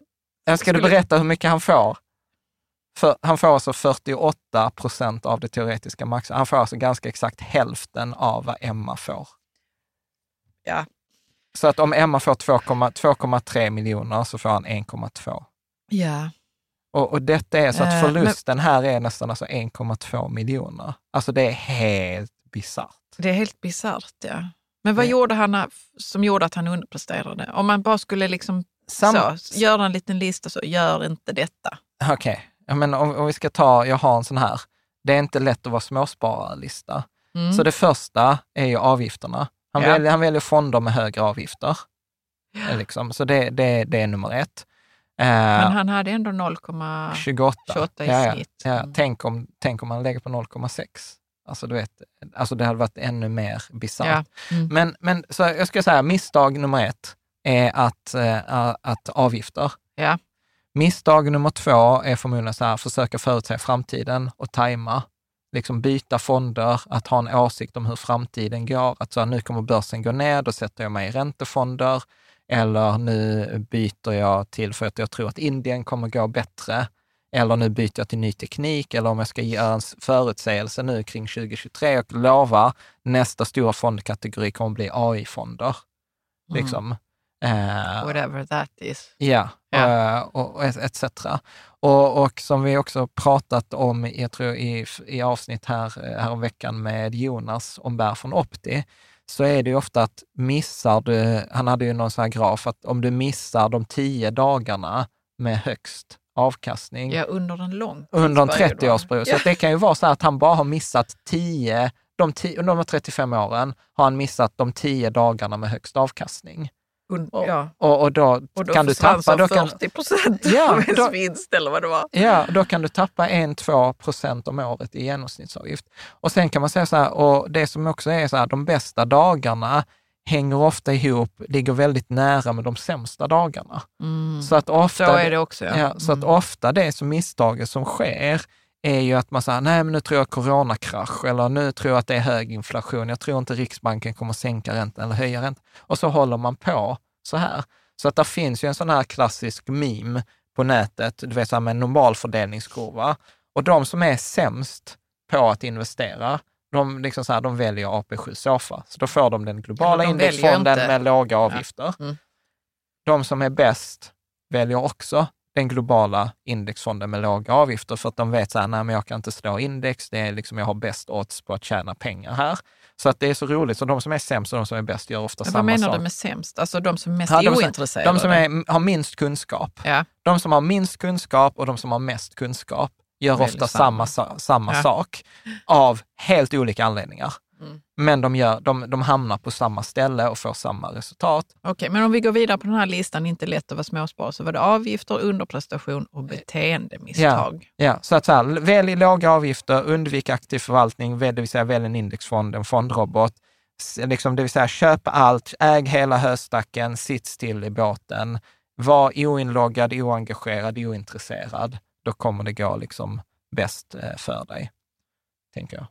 Jag ska skulle... du berätta hur mycket han får? För, han får alltså fyrtioåtta procent av det teoretiska max. Han får alltså ganska exakt hälften av vad Emma får. Ja. Så att om Emma får två komma tre miljoner så får han en komma två. Ja. Och, och detta är så att förlusten äh, men, här är nästan alltså en komma två miljoner. Alltså det är helt bisarrt. Det är helt bisarrt, ja. Men vad ja. gjorde han som gjorde att han underpresterade? Om man bara skulle liksom Sam- så, göra en liten lista så, gör inte detta. Okej, okay. Ja, men om, om vi ska ta, jag har en sån här. Det är inte lätt att vara småspararlista. Mm. Så det första är ju avgifterna. Han, ja. väljer, han väljer fonder med högre avgifter. Ja. Liksom. Så det, det, det är nummer ett. Men han hade ändå noll komma tjugoåtta i ja, snitt. Ja, ja. Tänk, om, tänk om han lägger på noll komma sex. Alltså, du vet, alltså det hade varit ännu mer bisarrt. Ja. Mm. Men, men så jag skulle säga misstag nummer ett är att, äh, att avgifter. Ja. Misstag nummer två är förmodligen så här, försöka förutse framtiden och tajma. Liksom byta fonder, att ha en åsikt om hur framtiden går. Att så här, nu kommer börsen gå ner, då sätter jag mig i räntefonder. Eller nu byter jag till för att jag tror att Indien kommer gå bättre. Eller nu byter jag till ny teknik. Eller om jag ska göra en förutsägelse nu kring tjugo tjugotre och lova nästa stora fondkategori kommer bli A I-fonder. Mm. Liksom. Uh, Whatever that is. Ja, yeah, uh, och, och et cetera. Och, och som vi också pratat om, jag tror i, i avsnitt här, här veckan med Jonas om Bär från Opti, så är det ju ofta att missar du, han hade ju någon sån här graf, att om du missar de tio dagarna med högst avkastning. Ja, under en lång under en trettio-årsperiod. Så det kan ju vara så här att han bara har missat tio, de tio, under de trettiofem åren har han missat de tio dagarna med högst avkastning. Och, ja. och, och, då och då kan du tappa då kan, fyrtio procent ja, av ens då, vinst eller vad det var. Ja, då kan du tappa en till två procent om året i genomsnittsavgift. Och sen kan man säga så här, och det som också är så här, de bästa dagarna hänger ofta ihop, ligger väldigt nära med de sämsta dagarna. Mm. Så att ofta så är det också. Ja. Ja, så mm. att ofta det som misstaget som sker är ju att man säger, nej men nu tror jag coronakrasch, eller nu tror jag att det är hög inflation, jag tror inte Riksbanken kommer sänka räntan eller höja räntan. Och så håller man på så här. Så att det finns ju en sån här klassisk meme på nätet, du vet så här med en normal fördelningskurva. Och de som är sämst på att investera, de, liksom så här, de väljer A P sju sofa. Så då får de den globala ja, de indexfonden med låga avgifter. Ja. Mm. De som är bäst väljer också den globala indexfonden med låga avgifter för att de vet så här, nej men jag kan inte slå index, det är liksom jag har bäst odds på att tjäna pengar här. Så att det är så roligt, så de som är sämst och de som är bäst gör ofta samma sak. Vad menar du med sämst? Alltså de som är mest ja, de som, ointresserade? De som är, har minst kunskap. Ja. De som har minst kunskap och de som har mest kunskap gör ofta samma, samma, samma ja. sak av helt olika anledningar. Mm. Men de, gör, de, de hamnar på samma ställe och får samma resultat. Okej, okay, men om vi går vidare på den här listan, inte lätt att vara småsparare, så var det avgifter, underprestation och beteendemisstag. Ja, ja. Så att så här, välj låga avgifter, undvik aktiv förvaltning, det vill säga välj en indexfond, en fondrobot. Liksom, det vill säga köp allt, äg hela höstacken, sitt still i båten, var oinloggad, oengagerad, ointresserad. Då kommer det gå liksom bäst för dig, tänker jag.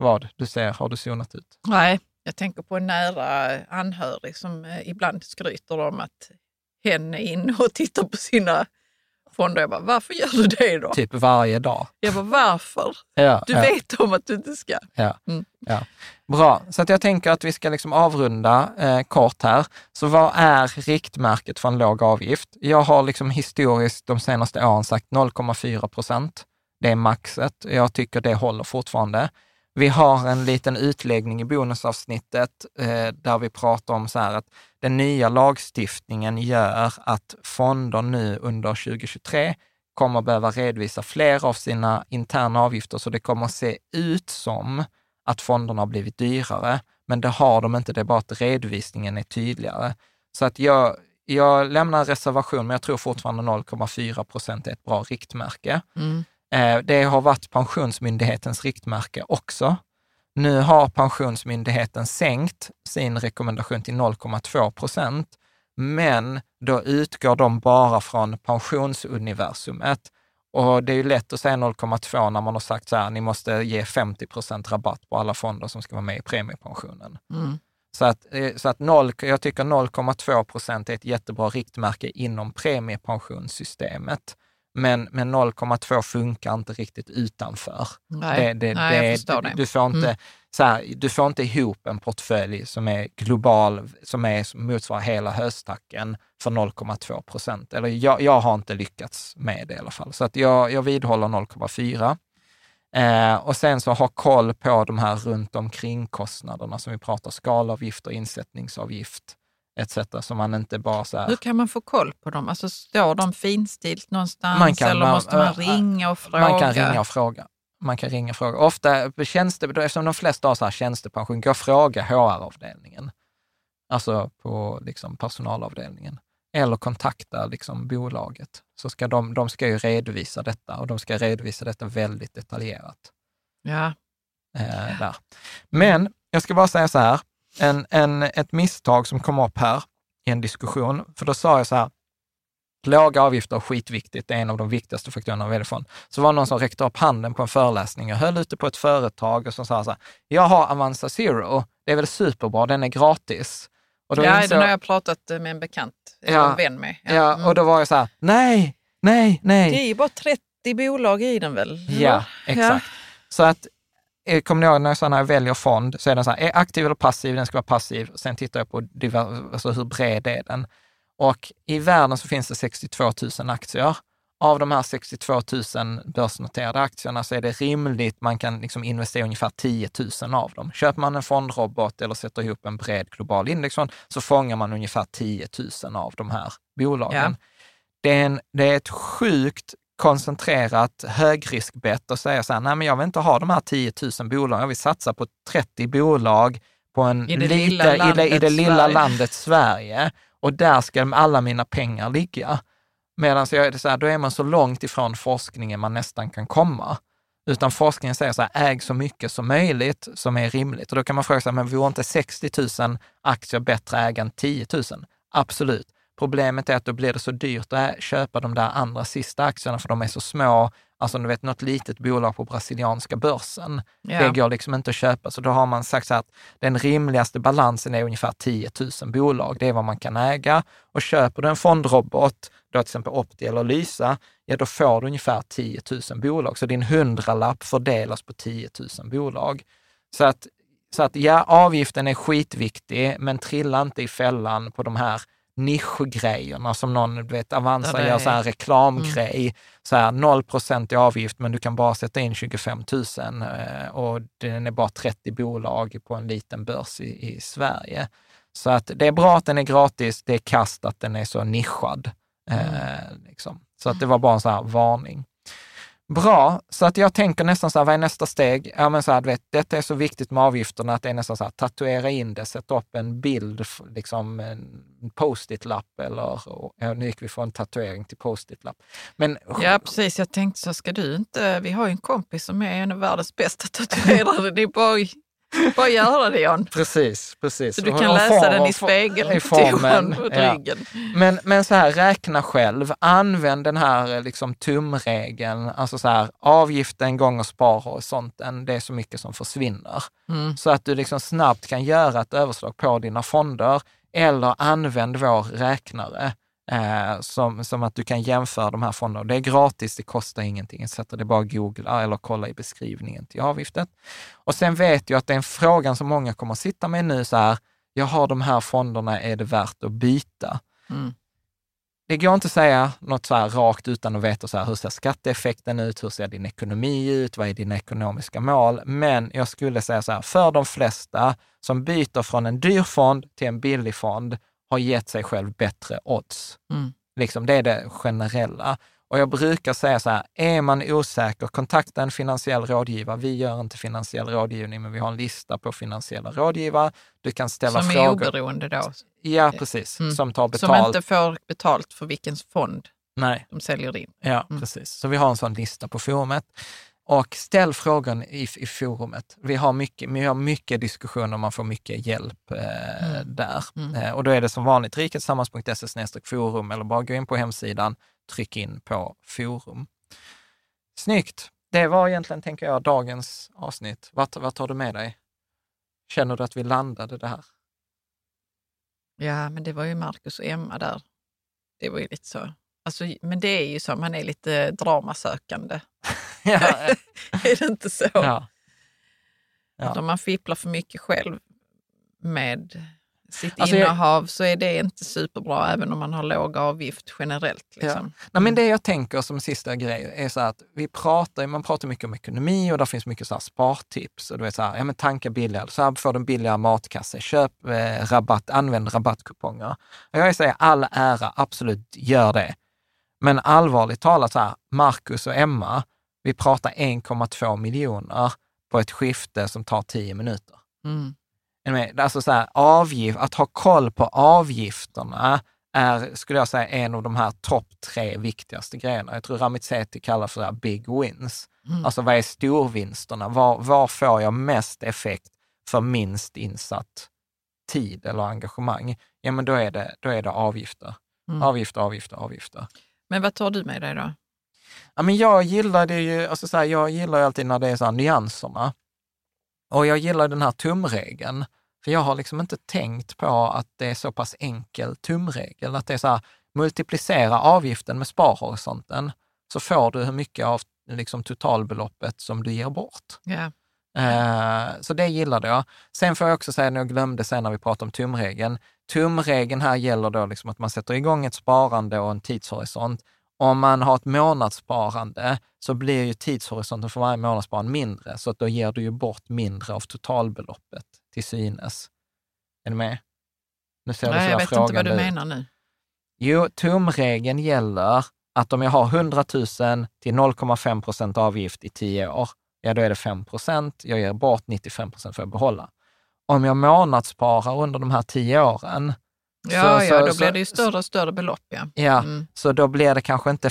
Vad du ser, har du zonat ut? Nej, jag tänker på en nära anhörig som ibland skryter om att hen är inne och tittar på sina fonder. Jag bara, varför gör du det då? Typ varje dag. Jag bara, varför? Ja, du ja. vet om att du inte ska. Ja, mm. ja. Bra, så att jag tänker att vi ska liksom avrunda eh, kort här. Så vad är riktmärket för en låg avgift? Jag har liksom historiskt de senaste åren sagt noll komma fyra procent. Det är maxet. Jag tycker det håller fortfarande. Vi har en liten utläggning i bonusavsnittet eh, där vi pratar om så här att den nya lagstiftningen gör att fonder nu under tjugo tjugotre kommer behöva redovisa fler av sina interna avgifter, så det kommer att se ut som att fonderna har blivit dyrare, men det har de inte, det är bara att redovisningen är tydligare. Så att jag, jag lämnar en reservation, men jag tror fortfarande noll komma fyra procent är ett bra riktmärke. Mm. Det har varit Pensionsmyndighetens riktmärke också. Nu har Pensionsmyndigheten sänkt sin rekommendation till noll komma två procent, men då utgår de bara från pensionsuniversumet. Och det är ju lätt att säga noll komma två när man har sagt så här, ni måste ge femtio procent rabatt på alla fonder som ska vara med i premiepensionen. Mm. Så att, så att noll, jag tycker noll komma två procent är ett jättebra riktmärke inom premiepensionssystemet. Men, men noll komma två funkar inte riktigt utanför. Nej, det, det, nej, det, jag förstår det. Du får inte, mm. så här, du får inte ihop en portfölj som är global, som, är, som motsvarar hela höstacken för noll komma två procent. Eller jag, jag har inte lyckats med det i alla fall. Så att jag, jag vidhåller noll komma fyra. Eh, och sen så ha koll på de här runt omkring kostnaderna som vi pratar, skalavgift och insättningsavgift. Etc, som man inte bara så här. Hur kan man få koll på dem? Alltså står de finstilt någonstans man kan, eller man, måste man ringa och fråga? Man kan ringa och fråga. Man kan ringa och fråga. Ofta tjänste, eftersom de flesta har så här tjänstepension, går fråga H R-avdelningen. Alltså på liksom personalavdelningen. Eller kontakta liksom bolaget. Så ska de, de ska ju redovisa detta, och de ska redovisa detta väldigt detaljerat. Ja. Eh, där. Men jag ska bara säga så här. En, en, ett misstag som kom upp här i en diskussion, för då sa jag så här, Låga avgifter är skitviktigt. Det är en av de viktigaste faktorerna av välfärd. Så var det någon som räckte upp handen på en föreläsning och höll ute på ett företag och som sa så här, jag har Avanza Zero. Det är väl superbra, den är gratis. Och då ja, så, den har jag pratat med en bekant, ja, en vän med. Ja, ja mm. Och då var jag så här, nej, nej, nej. Det är ju bara trettio bolag i den väl? Ja, exakt. Ja. Så att, kommer ni ihåg när jag, så när jag väljer fond så är den så här, är aktiv eller passiv? Den ska vara passiv. Sen tittar jag på alltså, hur bred är den. Och i världen så finns det sextiotvå tusen aktier. Av de här sextiotvå tusen börsnoterade aktierna så är det rimligt, man kan liksom investera ungefär tio tusen av dem. Köper man en fondrobot eller sätter ihop en bred global indexfond så fångar man ungefär tio tusen av de här bolagen. Ja. Det, är en, det är ett sjukt koncentrerat högriskbett att säga så här, nej men jag vill inte ha de här tio tusen bolagen, jag vill satsa på trettio bolag på en I det lite, lilla, landet, i det, i det lilla landet Sverige. Och där ska alla mina pengar ligga. Medan jag är så här, då är man så långt ifrån forskningen man nästan kan komma. Utan forskningen säger så här, äg så mycket som möjligt som är rimligt. Och då kan man fråga sig, men vore inte sextio tusen aktier bättre äga än tio tusen? Absolut. Problemet är att då blir det så dyrt att köpa de där andra sista aktierna för de är så små. Alltså du vet, något litet bolag på brasilianska börsen. Yeah. Det går liksom inte att köpa. Så då har man sagt så att den rimligaste balansen är ungefär tio tusen bolag. Det är vad man kan äga. Och köper du en fondrobot, då till exempel Opti eller Lysa, ja då får du ungefär tio tusen bolag. Så din hundralapp fördelas på tio tusen bolag. Så att, så att ja, avgiften är skitviktig, men trilla inte i fällan på de här nischgrejerna som någon, du vet, Avanza gör så här reklamgrej, mm. så här noll procent i avgift men du kan bara sätta in tjugofem tusen och den är bara trettio bolag på en liten börs i, i Sverige. Så att det är bra att den är gratis, det är kast att den är så nischad. Mm. Eh, liksom. Så att det var bara en så här varning. Bra, så att jag tänker nästan så här, vad är nästa steg? Ja men så här, du vet, detta är så viktigt med avgifterna att det är nästan så här, tatuera in det, sätta upp en bild, liksom en post-it-lapp eller, och, ja, nu gick vi från tatuering till post-it-lapp. Men, ja precis, jag tänkte så ska du inte, vi har ju en kompis som är en av världens bästa tatuerare, det är bara... Vad gör det, Jan? Precis, precis. Så du kan och läsa form, den i spegeln, i formen, på ryggen. Ja. Men, men så här, räkna själv. Använd den här liksom, tumregeln. Alltså så här, avgiften, gånger spara och sånt. Det är så mycket som försvinner. Mm. Så att du liksom snabbt kan göra ett överslag på dina fonder. Eller använd vår räknare. Eh, som, som att du kan jämföra de här fonderna. Det är gratis, det kostar ingenting. Det är bara att googla eller kolla i beskrivningen till avgiftet. Och sen vet jag att det är en fråga som många kommer att sitta med nu så här, jag har de här fonderna, är det värt att byta? Mm. Det går inte att säga något så här rakt utan att veta så här, hur ser skatteeffekten ut, hur ser din ekonomi ut, vad är dina ekonomiska mål? Men jag skulle säga så här, för de flesta som byter från en dyr fond till en billig fond har gett sig själv bättre odds. Mm. Liksom, det är det generella. Och jag brukar säga så här, är man osäker, kontakta en finansiell rådgivare. Vi gör inte finansiell rådgivning, men vi har en lista på finansiella rådgivare. Du kan ställa som frågor. Som är oberoende då? Ja, precis. Mm. Som tar betalt. Som inte får betalt för vilken fond Nej. De säljer in. Ja, mm. precis. Så vi har en sån lista på forumet. Och ställ frågan i, i forumet. Vi har mycket, vi har mycket diskussioner och man får mycket hjälp eh, mm. där. Mm. Eh, och då är det som vanligt riketsammans punkt se slash forum eller bara gå in på hemsidan, tryck in på forum. Snyggt. Det var egentligen, tänker jag, dagens avsnitt. Vad, vad tar du med dig? Känner du att vi landade det här? Ja, men det var ju Marcus och Emma där. Det var ju lite så. Alltså, men det är ju så, man är lite dramasökande. Ja. Är det inte så? Ja. Ja. Att om man fipplar för mycket själv med sitt alltså innehav jag... så är det inte superbra även om man har låg avgift generellt. Liksom. Ja. Nej, men det jag tänker som sista grej är så att vi pratar, man pratar mycket om ekonomi och där finns mycket så här spartips. Och du vet så här, ja, men tanka billigare, så här får du en billigare matkasse, köp eh, rabatt, använd rabattkuponger. Och jag säger all ära, absolut gör det. Men allvarligt talat så här, Marcus och Emma, vi pratar en komma två miljoner på ett skifte som tar tio minuter. Mm. Alltså så här, avgift, att ha koll på avgifterna är, skulle jag säga, en av de här topp tre viktigaste grejerna. Jag tror Ramit Sethi kallar för det här big wins. Mm. Alltså vad är storvinsterna? Var, var får jag mest effekt för minst insatt tid eller engagemang? Ja men då är det, då är det avgifter. Mm. Avgifta, avgifta, avgifta. Men vad tar du med dig då? Ja, men jag gillar det ju, alltså så här, jag gillar ju alltid när det är så här nyanserna. Och jag gillar den här tumregeln. För jag har liksom inte tänkt på att det är så pass enkel tumregel. Att det är så här, multiplicera avgiften med sparhorisonten så får du hur mycket av liksom totalbeloppet som du ger bort. Yeah. Eh, så det gillade jag. Sen får jag också säga, när jag glömde sen när vi pratade om tumregeln. Tumregeln här gäller då liksom att man sätter igång ett sparande och en tidshorisont. Om man har ett månadssparande så blir ju tidshorisonten för varje månadssparande mindre. Så att då ger du ju bort mindre av totalbeloppet till synes. Är du med? Nu ser Nej, du jag vet inte vad du menar nu. Jo, tumregeln gäller att om jag har hundra tusen till noll komma fem procent avgift i tio år, ja då är det fem procent. Jag ger bort nittiofem procent för att behålla. Om jag månadssparar under de här tio åren... Ja, så, ja, då så, blir det ju större och större belopp. Ja, ja mm. Så då blir det kanske inte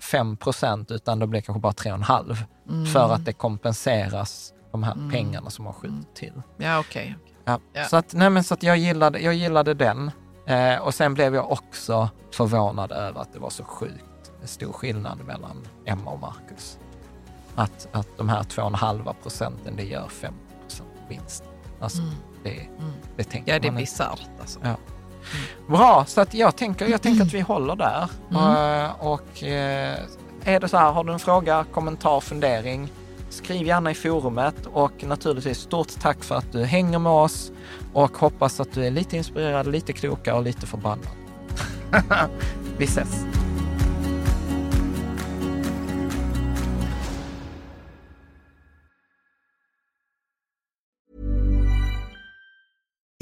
fem procent utan då blir det kanske bara tre komma fem procent mm. för att det kompenseras de här mm. pengarna som har skjutit till. Ja, okej. Okay, okay. Ja. Ja. Så, att, nej, men, så att jag gillade, jag gillade den. Eh, och sen blev jag också förvånad över att det var så sjukt stor skillnad mellan Emma och Marcus. Att, att de här två komma fem procenten, det gör fem procent vinst. Alltså, mm. det, mm. det tänker ja, det man blir sart alltså. Ja. Mm. Bra, så att jag tänker, jag tänker att vi håller där. Mm. Och, och är det så här, har du en fråga, kommentar, fundering, skriv gärna i forumet. Och naturligtvis stort tack för att du hänger med oss. Och hoppas att du är lite inspirerad, lite klokare och lite förbannad. Vi ses!